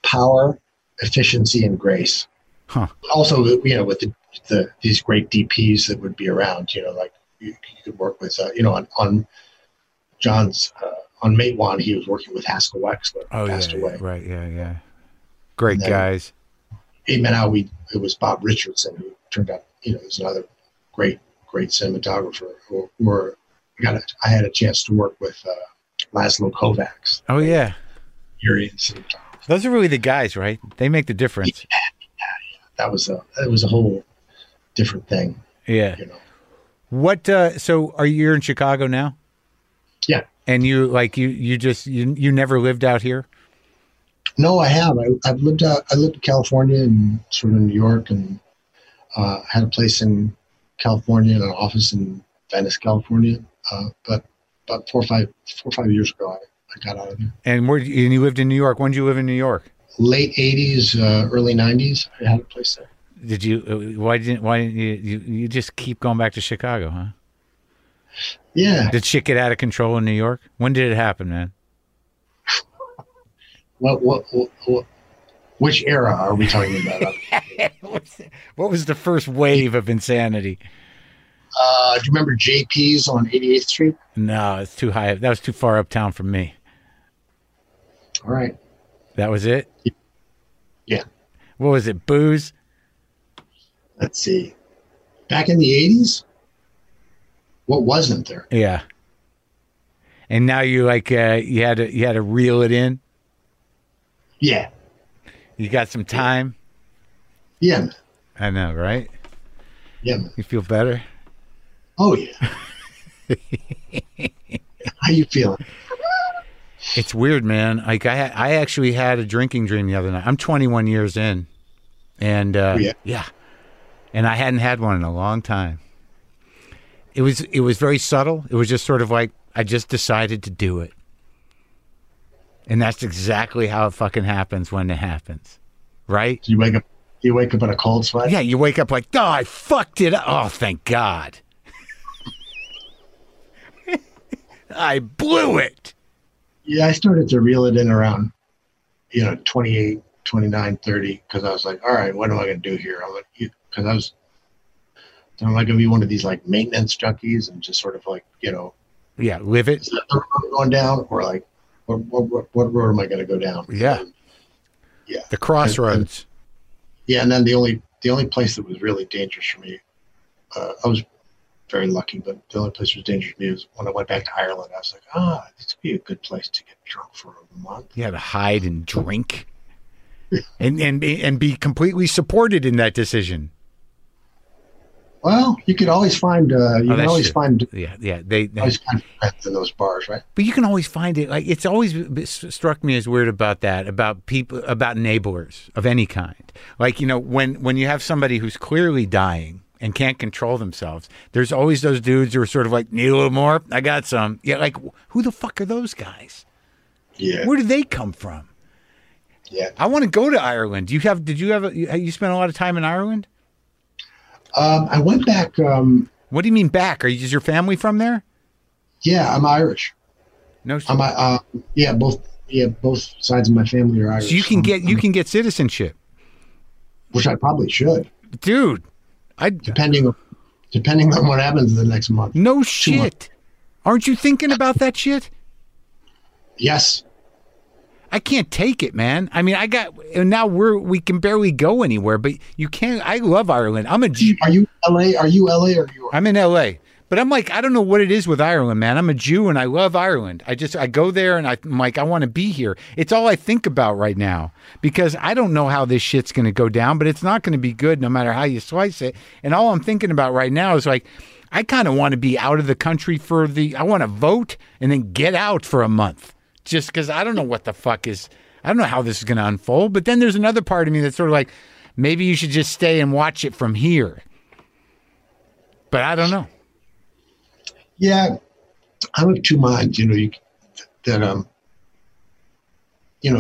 power, efficiency, and grace. Huh. Also, you know, with these great DPs that would be around, you know, like you could work with, you know, on John's. On Matewan, he was working with Haskell Wexler. Oh, passed away. Right, yeah. Great guys. 8 Men Out, it was Bob Richardson, who turned out, you know, was another great cinematographer. I had a chance to work with Laszlo Kovacs. Oh, yeah. Urian cinematographer. Those are really the guys, right? They make the difference. Yeah. That was a whole different thing. Yeah. You know. What? So, you're in Chicago now? Yeah. And you like you never lived out here? No, I have. I lived in California and sort of New York, and had a place in California and an office in Venice, California. But about four or five years ago, I got out of there. And you lived in New York? When did you live in New York? Late '80s, early '90s. I had a place there. Did you? Why didn't you just keep going back to Chicago? Huh? Yeah. Did shit get out of control in New York? When did it happen, man? Which era are we talking about? What was the first wave of insanity? Do you remember JP's on 88th Street? No, it's too high. That was too far uptown for me. All right. That was it? Yeah. What was it? Booze? Let's see. Back in the 80s? What wasn't there? Yeah. And now you like you had to reel it in. Yeah. You got some time. Yeah. Man. I know, right? Yeah. Man. You feel better? Oh yeah. How you feeling? It's weird, man. Like I actually had a drinking dream the other night. I'm 21 years in, and and I hadn't had one in a long time. It was very subtle. It was just sort of like, I just decided to do it. And that's exactly how it fucking happens when it happens. Right? You wake up in a cold sweat? Yeah, you wake up like, oh, I fucked it up. Oh, thank God. I blew it. Yeah, I started to reel it in around, you know, 28, 29, 30, because I was like, all right, what am I going to do here? I'm like, because I was... I'm not going to be one of these like maintenance junkies and just sort of like, you know, Yeah, live it. Is that the road going down, or like, what road am I going to go down? Yeah, yeah. The crossroads. Yeah, and then the only place that was really dangerous for me, I was very lucky, but the only place that was dangerous for me was when I went back to Ireland. I was like, this would be a good place to get drunk for a month. Yeah, to hide and drink, and be completely supported in that decision. Well, you could always find. You can always find friends in those bars, right? But you can always find it. Like, it's always struck me as weird about that, about people, about enablers of any kind. Like, you know, when you have somebody who's clearly dying and can't control themselves, there's always those dudes who are sort of like, need a little more? I got some. Yeah, like, who the fuck are those guys? Yeah, where do they come from? Yeah, I want to go to Ireland. Did you spend a lot of time in Ireland? I went back. What do you mean back? Is your family from there? Yeah, I'm Irish. No, I'm both sides of my family are Irish. So you can get citizenship, which I probably should, dude. Depending on what happens the next month. No shit. Aren't you thinking about that shit? Yes. I can't take it, man. I mean, now we can barely go anywhere, but you can't. I love Ireland. Are you LA? Are you LA or New York? I'm in LA, but I'm like, I don't know what it is with Ireland, man. I'm a Jew and I love Ireland. I go there and I'm like, I want to be here. It's all I think about right now because I don't know how this shit's going to go down, but it's not going to be good no matter how you slice it. And all I'm thinking about right now is like, I kind of want to be out of the country I want to vote and then get out for a month. Just because I don't know what the fuck is, I don't know how this is going to unfold. But then there's another part of me that's sort of like, maybe you should just stay and watch it from here. But I don't know. Yeah, I'm of two minds. You know,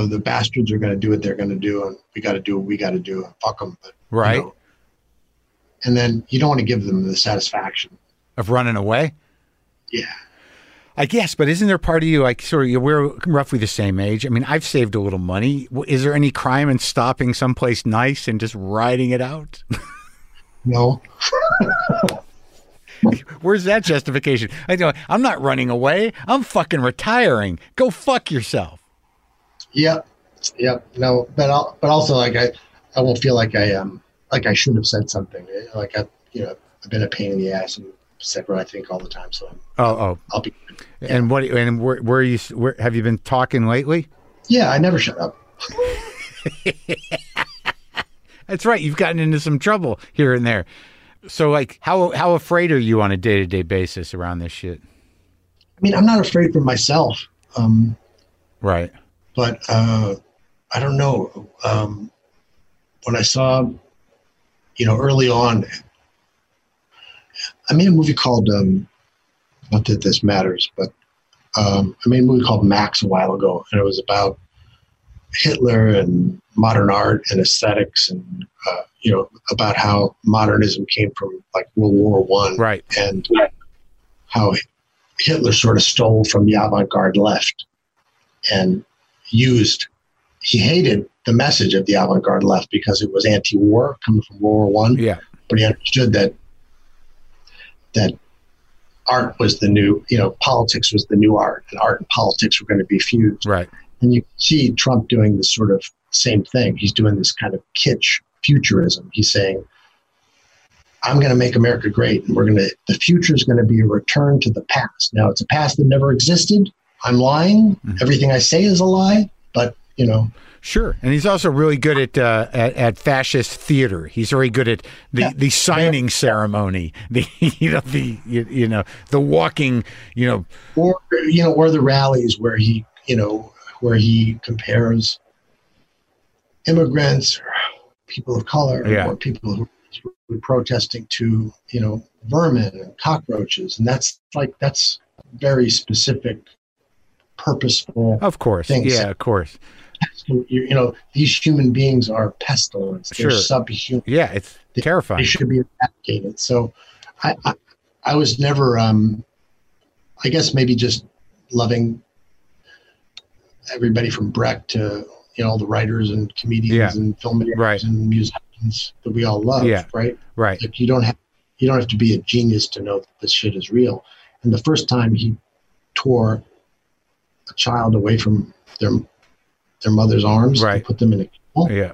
the bastards are going to do what they're going to do, and we got to do what we got to do, and fuck them. But, right. You know, and then you don't want to give them the satisfaction of running away. Yeah. I guess, but isn't there part of you, like, sort of, we're roughly the same age. I mean, I've saved a little money. Is there any crime in stopping someplace nice and just riding it out? No. Where's that justification? I know, I'm not running away. I'm fucking retiring. Go fuck yourself. Yep. Yep. No, but also, like, I won't feel like I should have said something. Like, I've been a pain in the ass and said what I think all the time. So I'll be. Yeah. And what? And where are you? Where have you been talking lately? Yeah, I never shut up. That's right. You've gotten into some trouble here and there. So, like, how afraid are you on a day-to-day basis around this shit? I mean, I'm not afraid for myself. Right. But I don't know. When I saw, early on. I made a movie called, not that this matters, but I made a movie called Max a while ago, and it was about Hitler and modern art and aesthetics, and about how modernism came from like World War I, right? And how Hitler sort of stole from the avant-garde left and he hated the message of the avant-garde left because it was anti-war coming from World War I. Yeah, but he understood that art was the new, politics was the new art, and art and politics were going to be fused. Right. And you see Trump doing this sort of same thing. He's doing this kind of kitsch futurism. He's saying, I'm going to make America great, and the future is going to be a return to the past. Now, it's a past that never existed. I'm lying. Mm-hmm. Everything I say is a lie, but, Sure. And he's also really good at fascist theater. He's very good at the signing ceremony, the walking, or the rallies where he compares immigrants or people of color or people who were protesting to, vermin and cockroaches. And that's very specific, purposeful. Of course. Things. Yeah, of course. These human beings are pestilence. They're subhuman. Yeah, it's terrifying. They should be eradicated. So I was never, I guess maybe just loving everybody from Brecht to, all the writers and comedians and filmmakers and musicians that we all love, right? Right. Like you don't have to be a genius to know that this shit is real. And the first time he tore a child away from their mother's arms, right, and put them in a cell. Yeah.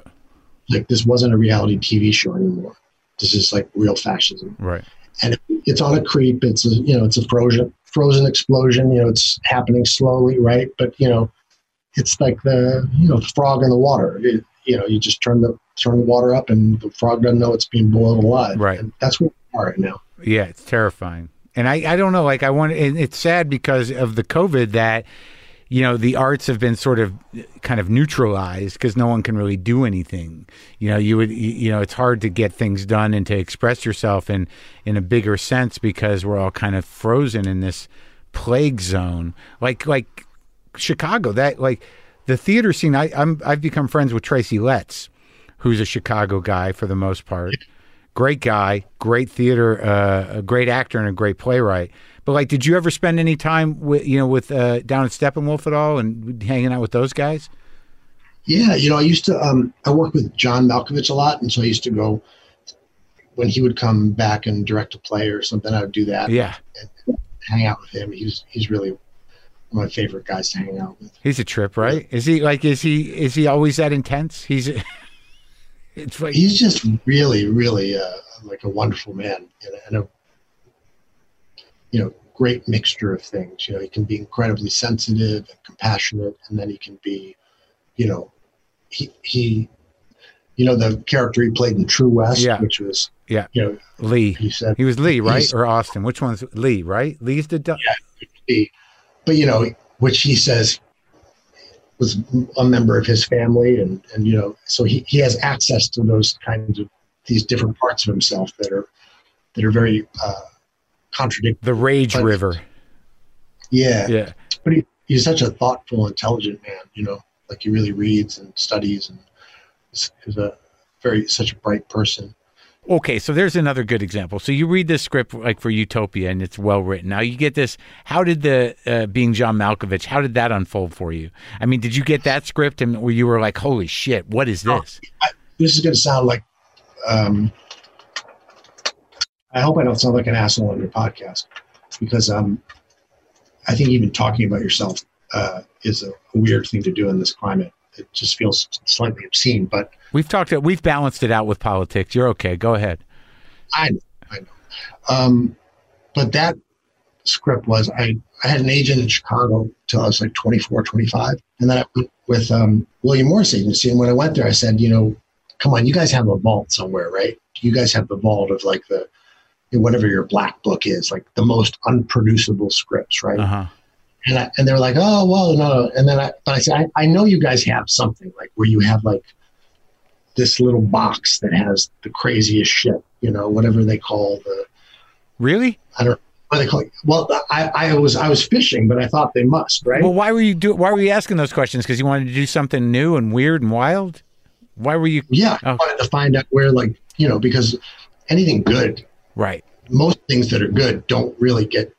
Like, this wasn't a reality TV show anymore. This is like real fascism. Right. And it's on a creep. It's a, you know, it's a frozen explosion. You know, it's happening slowly, right? But you know, it's like the, you know, frog in the water. It, you know, you just turn the water up, and the frog doesn't know it's being boiled alive. Right. And that's where we are right now. Yeah, it's terrifying. And I don't know. Like, I want. It's sad because of the COVID that, you know, the arts have been sort of kind of neutralized because no one can really do anything. You know, you know, it's hard to get things done and to express yourself in a bigger sense because we're all kind of frozen in this plague zone. Like Chicago, that, like, the theater scene, I've become friends with Tracy Letts, who's a Chicago guy for the most part. Great guy, great theater, a great actor and a great playwright. But like, did you ever spend any time with, you know, with down at Steppenwolf at all and hanging out with those guys? Yeah, you know, I used to I worked with John Malkovich a lot, and so I used to go when he would come back and direct a play or something. I would do that. Yeah, and hang out with him. He's really one of my favorite guys to hang out with. He's a trip, right? Yeah. Is he always that intense? It's like, he's just really, really like a wonderful man, and a, you know, great mixture of things. You know, he can be incredibly sensitive and compassionate, and then he can be, you know, he you know, the character he played in True West, yeah, which was, yeah, you know, Lee. He was Lee, right, or Austin? Which one's Lee? Right, Lee's the yeah, Lee. But you know, which he says was a member of his family, and you know, so he has access to those kinds of these different parts of himself that are very contradictory. The rage river. Yeah, yeah. But he's such a thoughtful, intelligent man. You know, like, he really reads and studies, and is a such a bright person. Okay, so there's another good example. So you read this script, like, for Utopia, and it's well written. Now you get this. How did the being John Malkovich, how did that unfold for you? I mean, did you get that script and where you were like, holy shit, what is this? This is going to sound like, I hope I don't sound like an asshole on your podcast, because I think even talking about yourself is a weird thing to do in this climate. It just feels slightly obscene, but we've balanced it out with politics. You're okay. Go ahead. I know. But that script was, I had an agent in Chicago till I was like 24, 25. And then I went with William Morris Agency. And when I went there, I said, you know, come on, you guys have a vault somewhere, right? You guys have the vault of like the, whatever your black book is, like the most unproducible scripts, right? Uh-huh. And they're like, oh, well, no. And then I said, I know you guys have something like where you have like this little box that has the craziest shit, you know, whatever they call the. Really? I don't know what they call it. Well, I was fishing, but I thought they must, right? Well, why were you asking those questions? Because you wanted to do something new and weird and wild? Why were you? Yeah, I wanted to find out where, like, you know, because anything good, right? Most things that are good don't really can't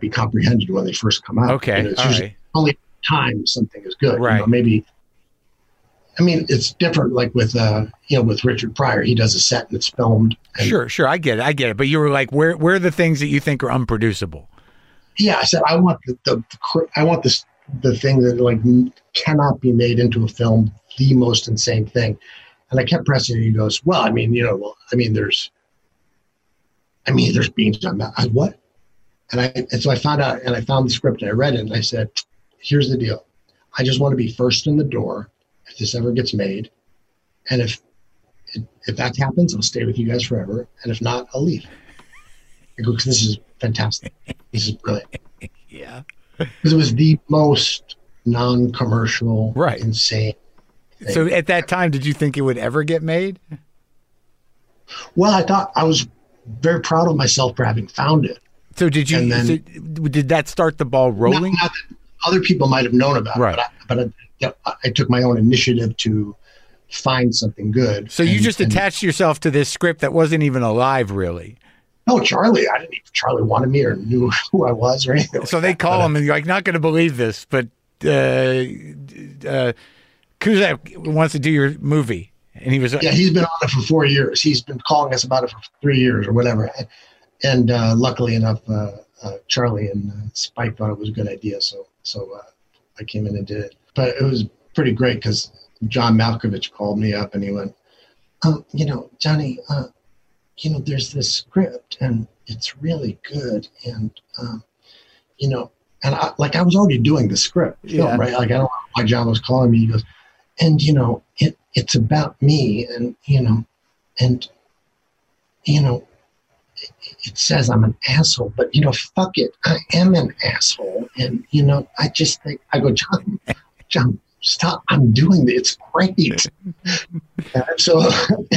be comprehended when they first come out. Okay. You know, it's usually right. Only time something is good. Right. You know, maybe, I mean, it's different, like with, you know, with Richard Pryor, he does a set and it's filmed. And sure. I get it. But you were like, where are the things that you think are unproducible? Yeah. I said, I want the thing that like cannot be made into a film, the most insane thing. And I kept pressing, and he goes, well, I mean, you know, there's beans on that. What? And so I found out, and I found the script, and I read it, and I said, here's the deal. I just want to be first in the door if this ever gets made. And if that happens, I'll stay with you guys forever. And if not, I'll leave. I go, 'cause this is fantastic. This is brilliant. Yeah. Because it was the most non-commercial, right, insane thing. So at that time, did you think it would ever get made? Well, I thought I was very proud of myself for having found it. So did you? Then, did that start the ball rolling? Not that other people might have known about, right, it, but I took my own initiative to find something good. So you just attached yourself to this script that wasn't even alive, really. No, Charlie. I didn't even. Charlie wanted me or knew who I was or anything. So they call him and you're like, not going to believe this, but Kuzak wants to do your movie, and he was like, yeah, he's been on it for 4 years. He's been calling us about it for 3 years or whatever. And luckily enough, Charlie and Spike thought it was a good idea, so I came in and did it. But it was pretty great because John Malkovich called me up and he went, Johnny, there's this script and it's really good, and I was already doing the script, film, right? Like, I don't know why John was calling me. He goes, and it's about me, and it says I'm an asshole, but fuck it, I am an asshole, and I just think, I go, John, stop! I'm doing it. It's great.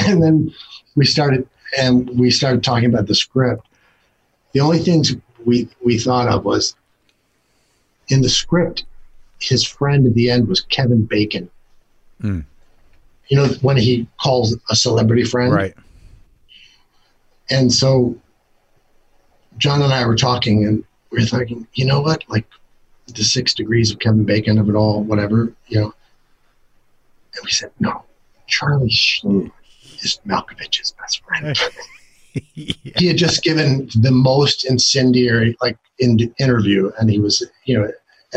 And then we started talking about the script. The only things we thought of was, in the script, his friend at the end was Kevin Bacon. Mm. When he calls a celebrity friend, right? And so John and I were talking, and we were thinking, the 6 degrees of Kevin Bacon of it all, whatever. And we said, no, Charlie Sheen is Malkovich's best friend. He had just given the most incendiary interview, and he was, and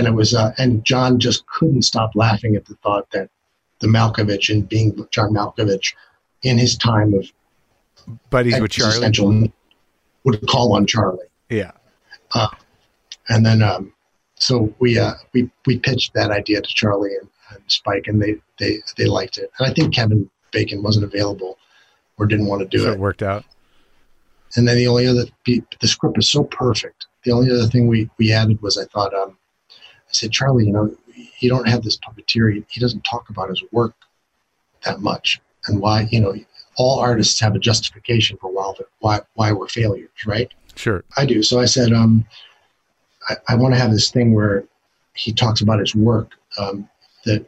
it was, and John just couldn't stop laughing at the thought that the Malkovich, and being John Malkovich in his time of buddies with Charlie, would call on Charlie. Yeah. And then, so we pitched that idea to Charlie and Spike, and they liked it. And I think Kevin Bacon wasn't available or didn't want to do it. So it worked out. And then the script was so perfect. The only other thing we added was, I thought, I said, Charlie, you don't have this puppeteer. He doesn't talk about his work that much. And why, all artists have a justification for why we're failures, right? Sure. I do. So I said, I want to have this thing where he talks about his work, that,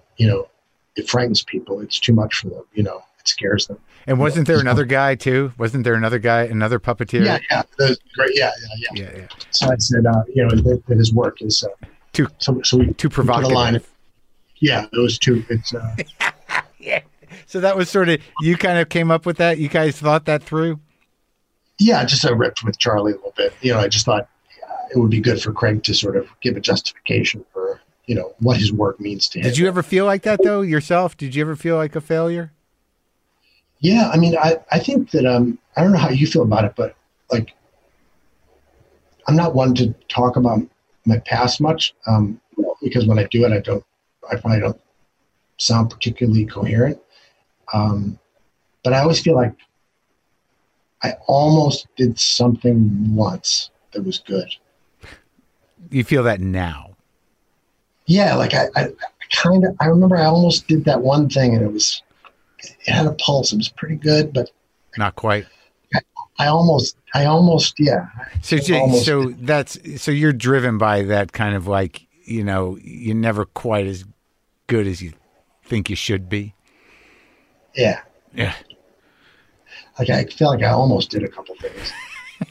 it frightens people. It's too much for them. It scares them. And wasn't there another guy too? Wasn't there another guy, another puppeteer? Yeah. Yeah. So I said, that his work is too, so we too provocative. Put a line. Yeah, it was too. It's, yeah. So that was sort of, you kind of came up with that. You guys thought that through. Yeah. Just I ripped with Charlie a little bit. I just thought, it would be good for Craig to sort of give a justification for, what his work means to him. Did you ever feel like that though yourself? Did you ever feel like a failure? Yeah. I mean, I think that, I don't know how you feel about it, but I'm not one to talk about my past much, because when I do it, I probably don't sound particularly coherent. But I always feel like I almost did something once that was good. You feel that now? Yeah, I remember I almost did that one thing, and it had a pulse. It was pretty good, but not quite. I almost, yeah. So that's you're driven by that kind of you're never quite as good as you think you should be. Yeah. I feel like I almost did a couple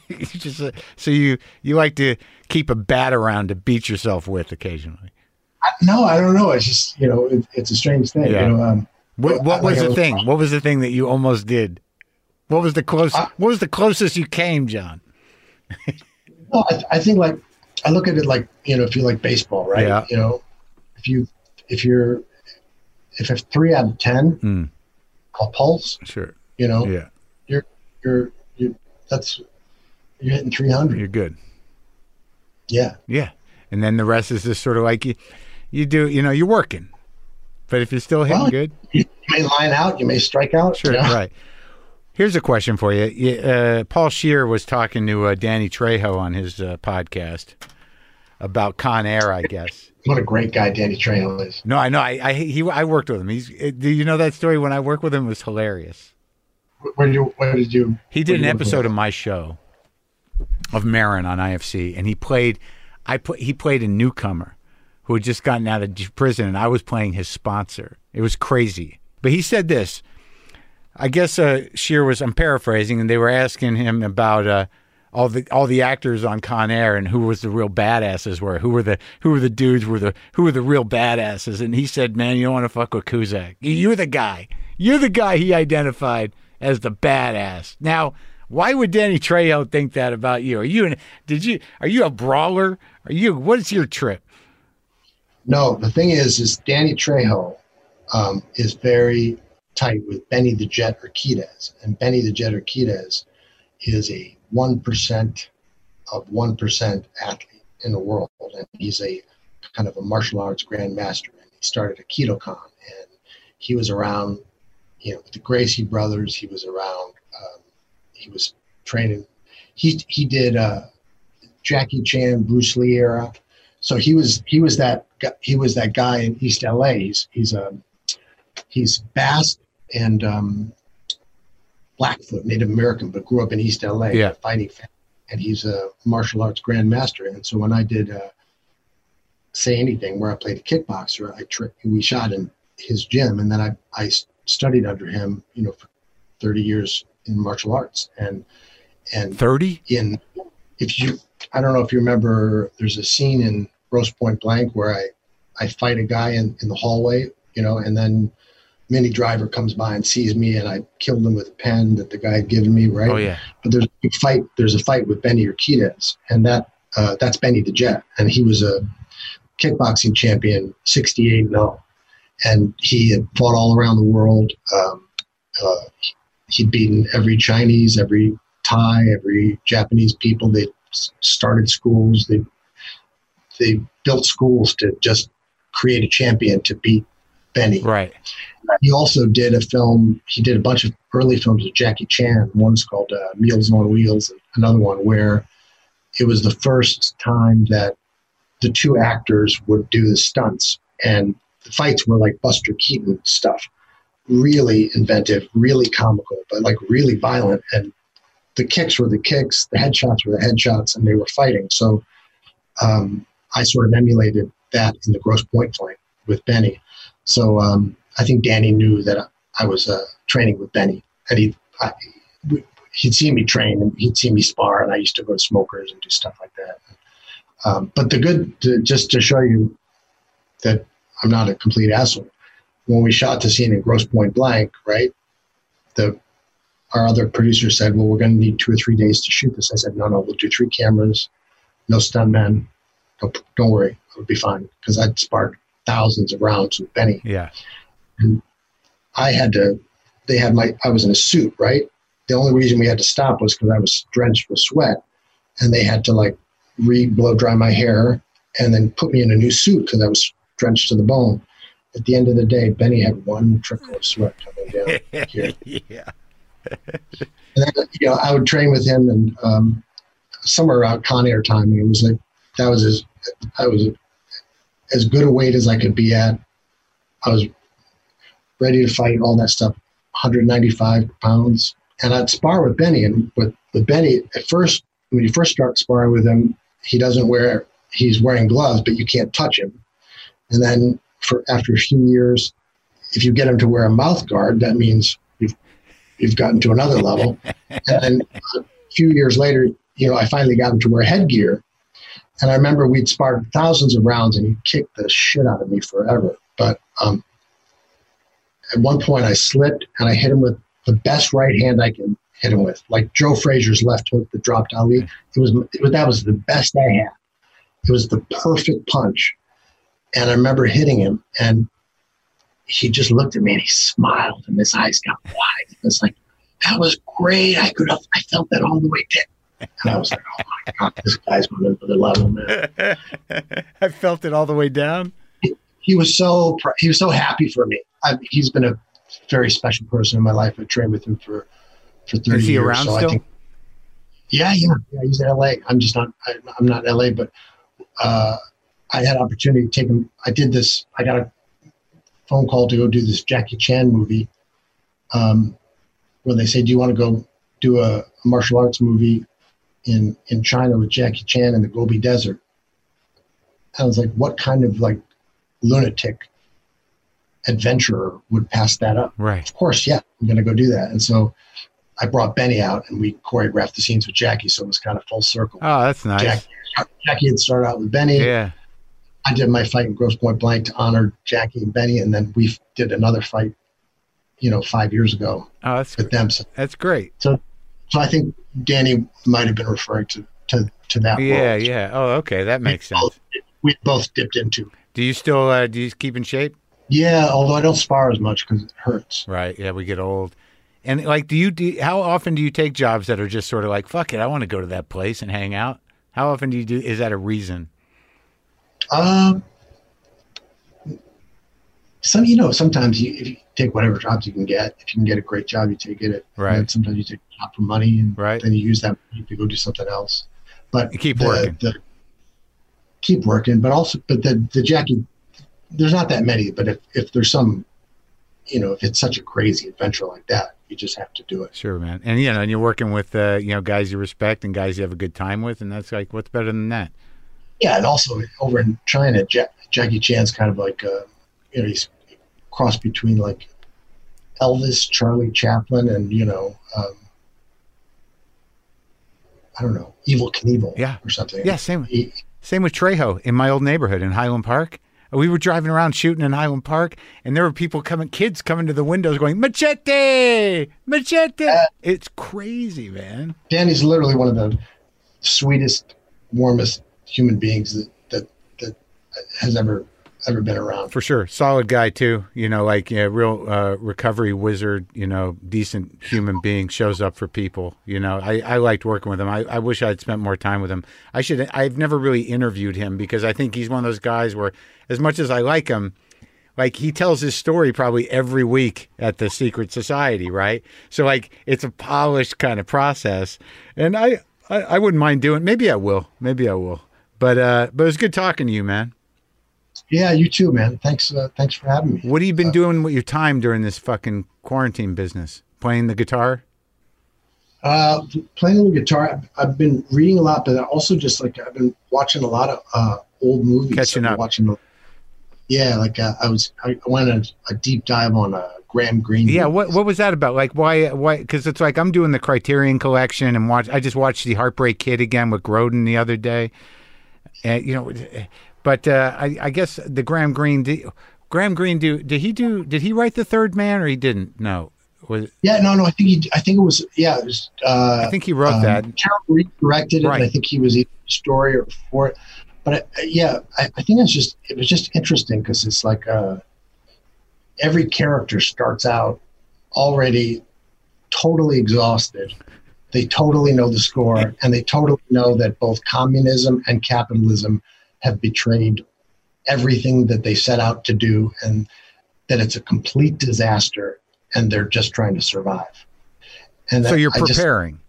things. You like to keep a bat around to beat yourself with occasionally. No, I don't know. It's just, it's a strange thing. Yeah. What was the thing that you almost did? What was the closest you came, John? Well, I think I look at it if you like baseball, right? Yeah. If 3 out of 10 call pulse, sure. You're hitting 300. You're good. Yeah. Yeah. And then the rest is just sort of like you do, you're working. But if you're still hitting good. You may line out. You may strike out. Sure. Yeah. Right. Here's a question for you. Paul Scheer was talking to Danny Trejo on his podcast about Con Air, I guess. What a great guy Danny Trejo is. No, I know. I worked with him. Do you know that story? When I worked with him, it was hilarious. He did an episode of my show. Of Marin on IFC, and he played a newcomer who had just gotten out of prison, and I was playing his sponsor. It was crazy. But he said this, I guess Scheer was, I'm paraphrasing, and they were asking him about all the actors on Con Air and who was the real badasses were, who were the real badasses, and he said, man, you don't want to fuck with Cusack. You're the guy he identified as the badass. Now, Why would Danny Trejo think that about you? Are you a brawler? What is your trip? No, the thing is Danny Trejo is very tight with Benny the Jet Urquidez, and Benny the Jet Urquidez is a 1% of 1% athlete in the world, and he's a kind of a martial arts grandmaster. And he started Aikido-Con, and he was around, with the Gracie brothers. He was around. He was training. He did Jackie Chan, Bruce Lee era. So he was that guy in East LA. He's Basque and Blackfoot, Native American, but grew up in East LA, yeah, a fighting fan. And he's a martial arts grandmaster. And so when I did Say Anything, where I played a kickboxer, we shot in his gym, and then I studied under him, for 30 years in martial arts. And 30 in, if you, I don't know if you remember, there's a scene in Grosse Pointe Blank where I fight a guy in the hallway, and then Minnie Driver comes by and sees me, and I killed him with a pen that the guy had given me, right? Oh, yeah. But there's a fight with Benny Urquidez, and that's Benny the Jet. And he was a kickboxing champion, 68-0. And he had fought all around the world. He'd beaten every Chinese, every Thai, every Japanese people. They started schools. They built schools to just create a champion to beat Benny. Right. He also did a film. He did a bunch of early films with Jackie Chan. One's called Meals on Wheels, and another one where it was the first time that the two actors would do the stunts, and the fights were like Buster Keaton stuff. Really inventive, really comical, but like really violent. And the kicks were the kicks, the headshots were the headshots, and they were fighting. So I sort of emulated that in the Grosse Pointe fight with Benny. So I think Danny knew that I was training with Benny, and he'd seen me train, and he'd seen me spar, and I used to go to smokers and do stuff like that. But just to show you that I'm not a complete asshole, when we shot the scene in Grosse Pointe Blank, right, our other producer said, well, we're going to need 2 or 3 days to shoot this. I said, no, we'll do 3 cameras, no stuntmen. Don't worry, it'll be fine, because I'd sparred thousands of rounds with Benny. Yeah. And I was in a suit, right? The only reason we had to stop was because I was drenched with sweat, and they had to blow dry my hair and then put me in a new suit because I was drenched to the bone. At the end of the day, Benny had one trickle of sweat coming down here. Yeah. And then, I would train with him, and somewhere around Conair time, it was like, that was as good a weight as I could be at. I was ready to fight, all that stuff, 195 pounds. And I'd spar with Benny. And with Benny, at first, when you first start sparring with him, he's wearing gloves, but you can't touch him. And then after a few years, if you get him to wear a mouth guard, that means you've gotten to another level. And then a few years later, I finally got him to wear headgear. And I remember we'd sparred thousands of rounds, and he kicked the shit out of me forever. But at one point I slipped, and I hit him with the best right hand I can hit him with, like Joe Frazier's left hook that dropped Ali. That was the best I had. It was the perfect punch. And I remember hitting him, and he just looked at me, and he smiled, and his eyes got wide. It was like, that was great. I felt that all the way down. And I was like, oh my God, this guy's on another level, man. I felt it all the way down. He was so happy for me. He's been a very special person in my life. I trained with him for 30 years. Is he around still? Yeah. He's in LA. I'm not in LA, but I had an opportunity to take him. I got a phone call to go do this Jackie Chan movie, where they say, do you want to go do a martial arts movie in China with Jackie Chan in the Gobi Desert? I was like, what kind of lunatic adventurer would pass that up? Right. Of course, yeah, I'm going to go do that. And so I brought Benny out, and we choreographed the scenes with Jackie, so it was kind of full circle. Oh, that's nice. Jackie had started out with Benny. Yeah. I did my fight in Grosse Pointe Blank to honor Jackie and Benny, and then we did another fight, 5 years ago. Oh, that's great. So So I think Danny might have been referring to that. Yeah, world. Yeah. Oh, okay, that makes sense. We both dipped into. Do you still do you keep in shape? Yeah, although I don't spar as much because it hurts. Right. Yeah, we get old. And like, how often do you take jobs that are just sort of like, fuck it, I want to go to that place and hang out? How often do you do? Is that a reason? Sometimes if you take whatever jobs you can get. If you can get a great job, you take it. Right. And sometimes you take a job for money, and then you use that money to go do something else. But you keep working. Keep working, but also, the Jackie, there's not that many. But if there's some, if it's such a crazy adventure like that, you just have to do it. Sure, man. And and you're working with guys you respect and guys you have a good time with, and that's like, what's better than that? Yeah, and also over in China, Jackie Chan's kind of like he's crossed between like Elvis, Charlie Chaplin, and Evel Knievel, or something. Yeah, same with Trejo in my old neighborhood in Highland Park. We were driving around shooting in Highland Park, and there were kids coming to the windows going, "Machete! Machete!" It's crazy, man. Danny's literally one of the sweetest, warmest human beings that has ever been around. For sure. Solid guy, too. Real recovery wizard, decent human being, shows up for people. I liked working with him. I wish I'd spent more time with him. I've never really interviewed him because I think he's one of those guys where, as much as I like him, like, he tells his story probably every week at the Secret Society, right? So, like, it's a polished kind of process. And I wouldn't mind doing. Maybe I will. But it was good talking to you, man. Yeah, you too, man. Thanks for having me. What have you been doing with your time during this fucking quarantine business? Playing the guitar? Playing the guitar. I've been reading a lot, but also just like I've been watching a lot of old movies. Catching up. I went on a deep dive on Graham Greene. Yeah, movies. What was that about? Like, why? Because it's like I'm doing the Criterion Collection and I just watched The Heartbreak Kid again with Grodin the other day. And But I guess the Graham Greene. Did he write The Third Man, or he didn't? No. I think he. I think it was. Yeah. It was. I think he wrote that. Carol Reed directed it. Right. And I think he was either the story or for it. But I think it was just interesting because it's like every character starts out already totally exhausted. They totally know the score, and they totally know that both communism and capitalism have betrayed everything that they set out to do, and that it's a complete disaster, and they're just trying to survive. And so you're preparing.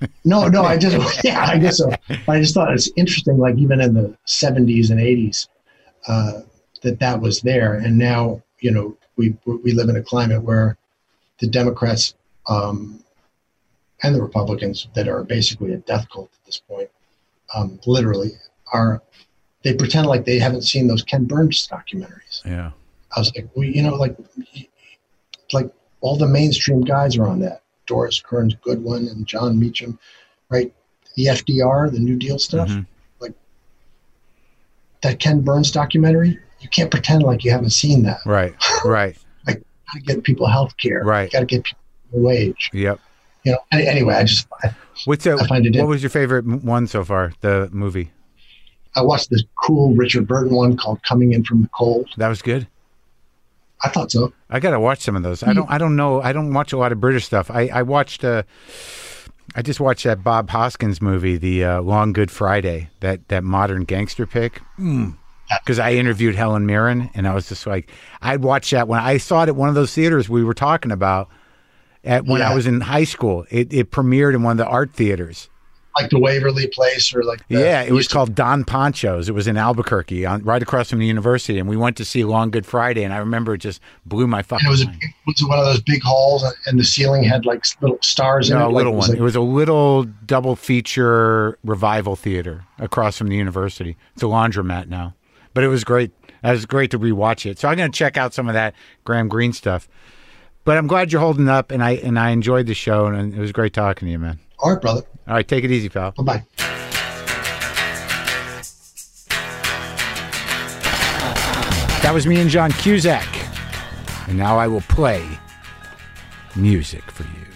I guess so. I just thought it's interesting, like even in the 70s and 80s, that was there. And now, we live in a climate where the Democrats and the Republicans, that are basically a death cult at this point, literally, they pretend like they haven't seen those Ken Burns documentaries. Yeah. I was like, like all the mainstream guys are on that. Doris Kearns Goodwin and John Meacham, right? The FDR, the New Deal stuff. Mm-hmm. Like that Ken Burns documentary, you can't pretend like you haven't seen that. Right, right. Like, gotta get people health care. Right. Gotta get people a wage. Yep. Anyway, I find it. What was your favorite one so far, the movie? I watched this cool Richard Burton one called Coming in from the Cold. That was good. I thought so. I got to watch some of those. I don't know. I don't watch a lot of British stuff. I just watched that Bob Hoskins movie, the Long Good Friday, that modern gangster pick. Because I interviewed Helen Mirren, and I was just like, I'd watch that when I saw it at one of those theaters we were talking about I was in high school. It premiered in one of the art theaters. Like the Waverly Place or like... it was called Don Pancho's. It was in Albuquerque, right across from the university. And we went to see Long Good Friday, and I remember it just blew my fucking mind. It was one of those big halls, and the ceiling had like little stars in it. It was a little double feature revival theater across from the university. It's a laundromat now. But it was great. It was great to rewatch it. So I'm going to check out some of that Graham Greene stuff. But I'm glad you're holding up, and I enjoyed the show, and it was great talking to you, man. All right, brother. All right, take it easy, pal. Bye-bye. That was me and John Cusack. And now I will play music for you.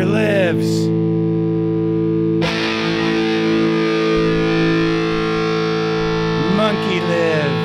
power lives. Monkey lives.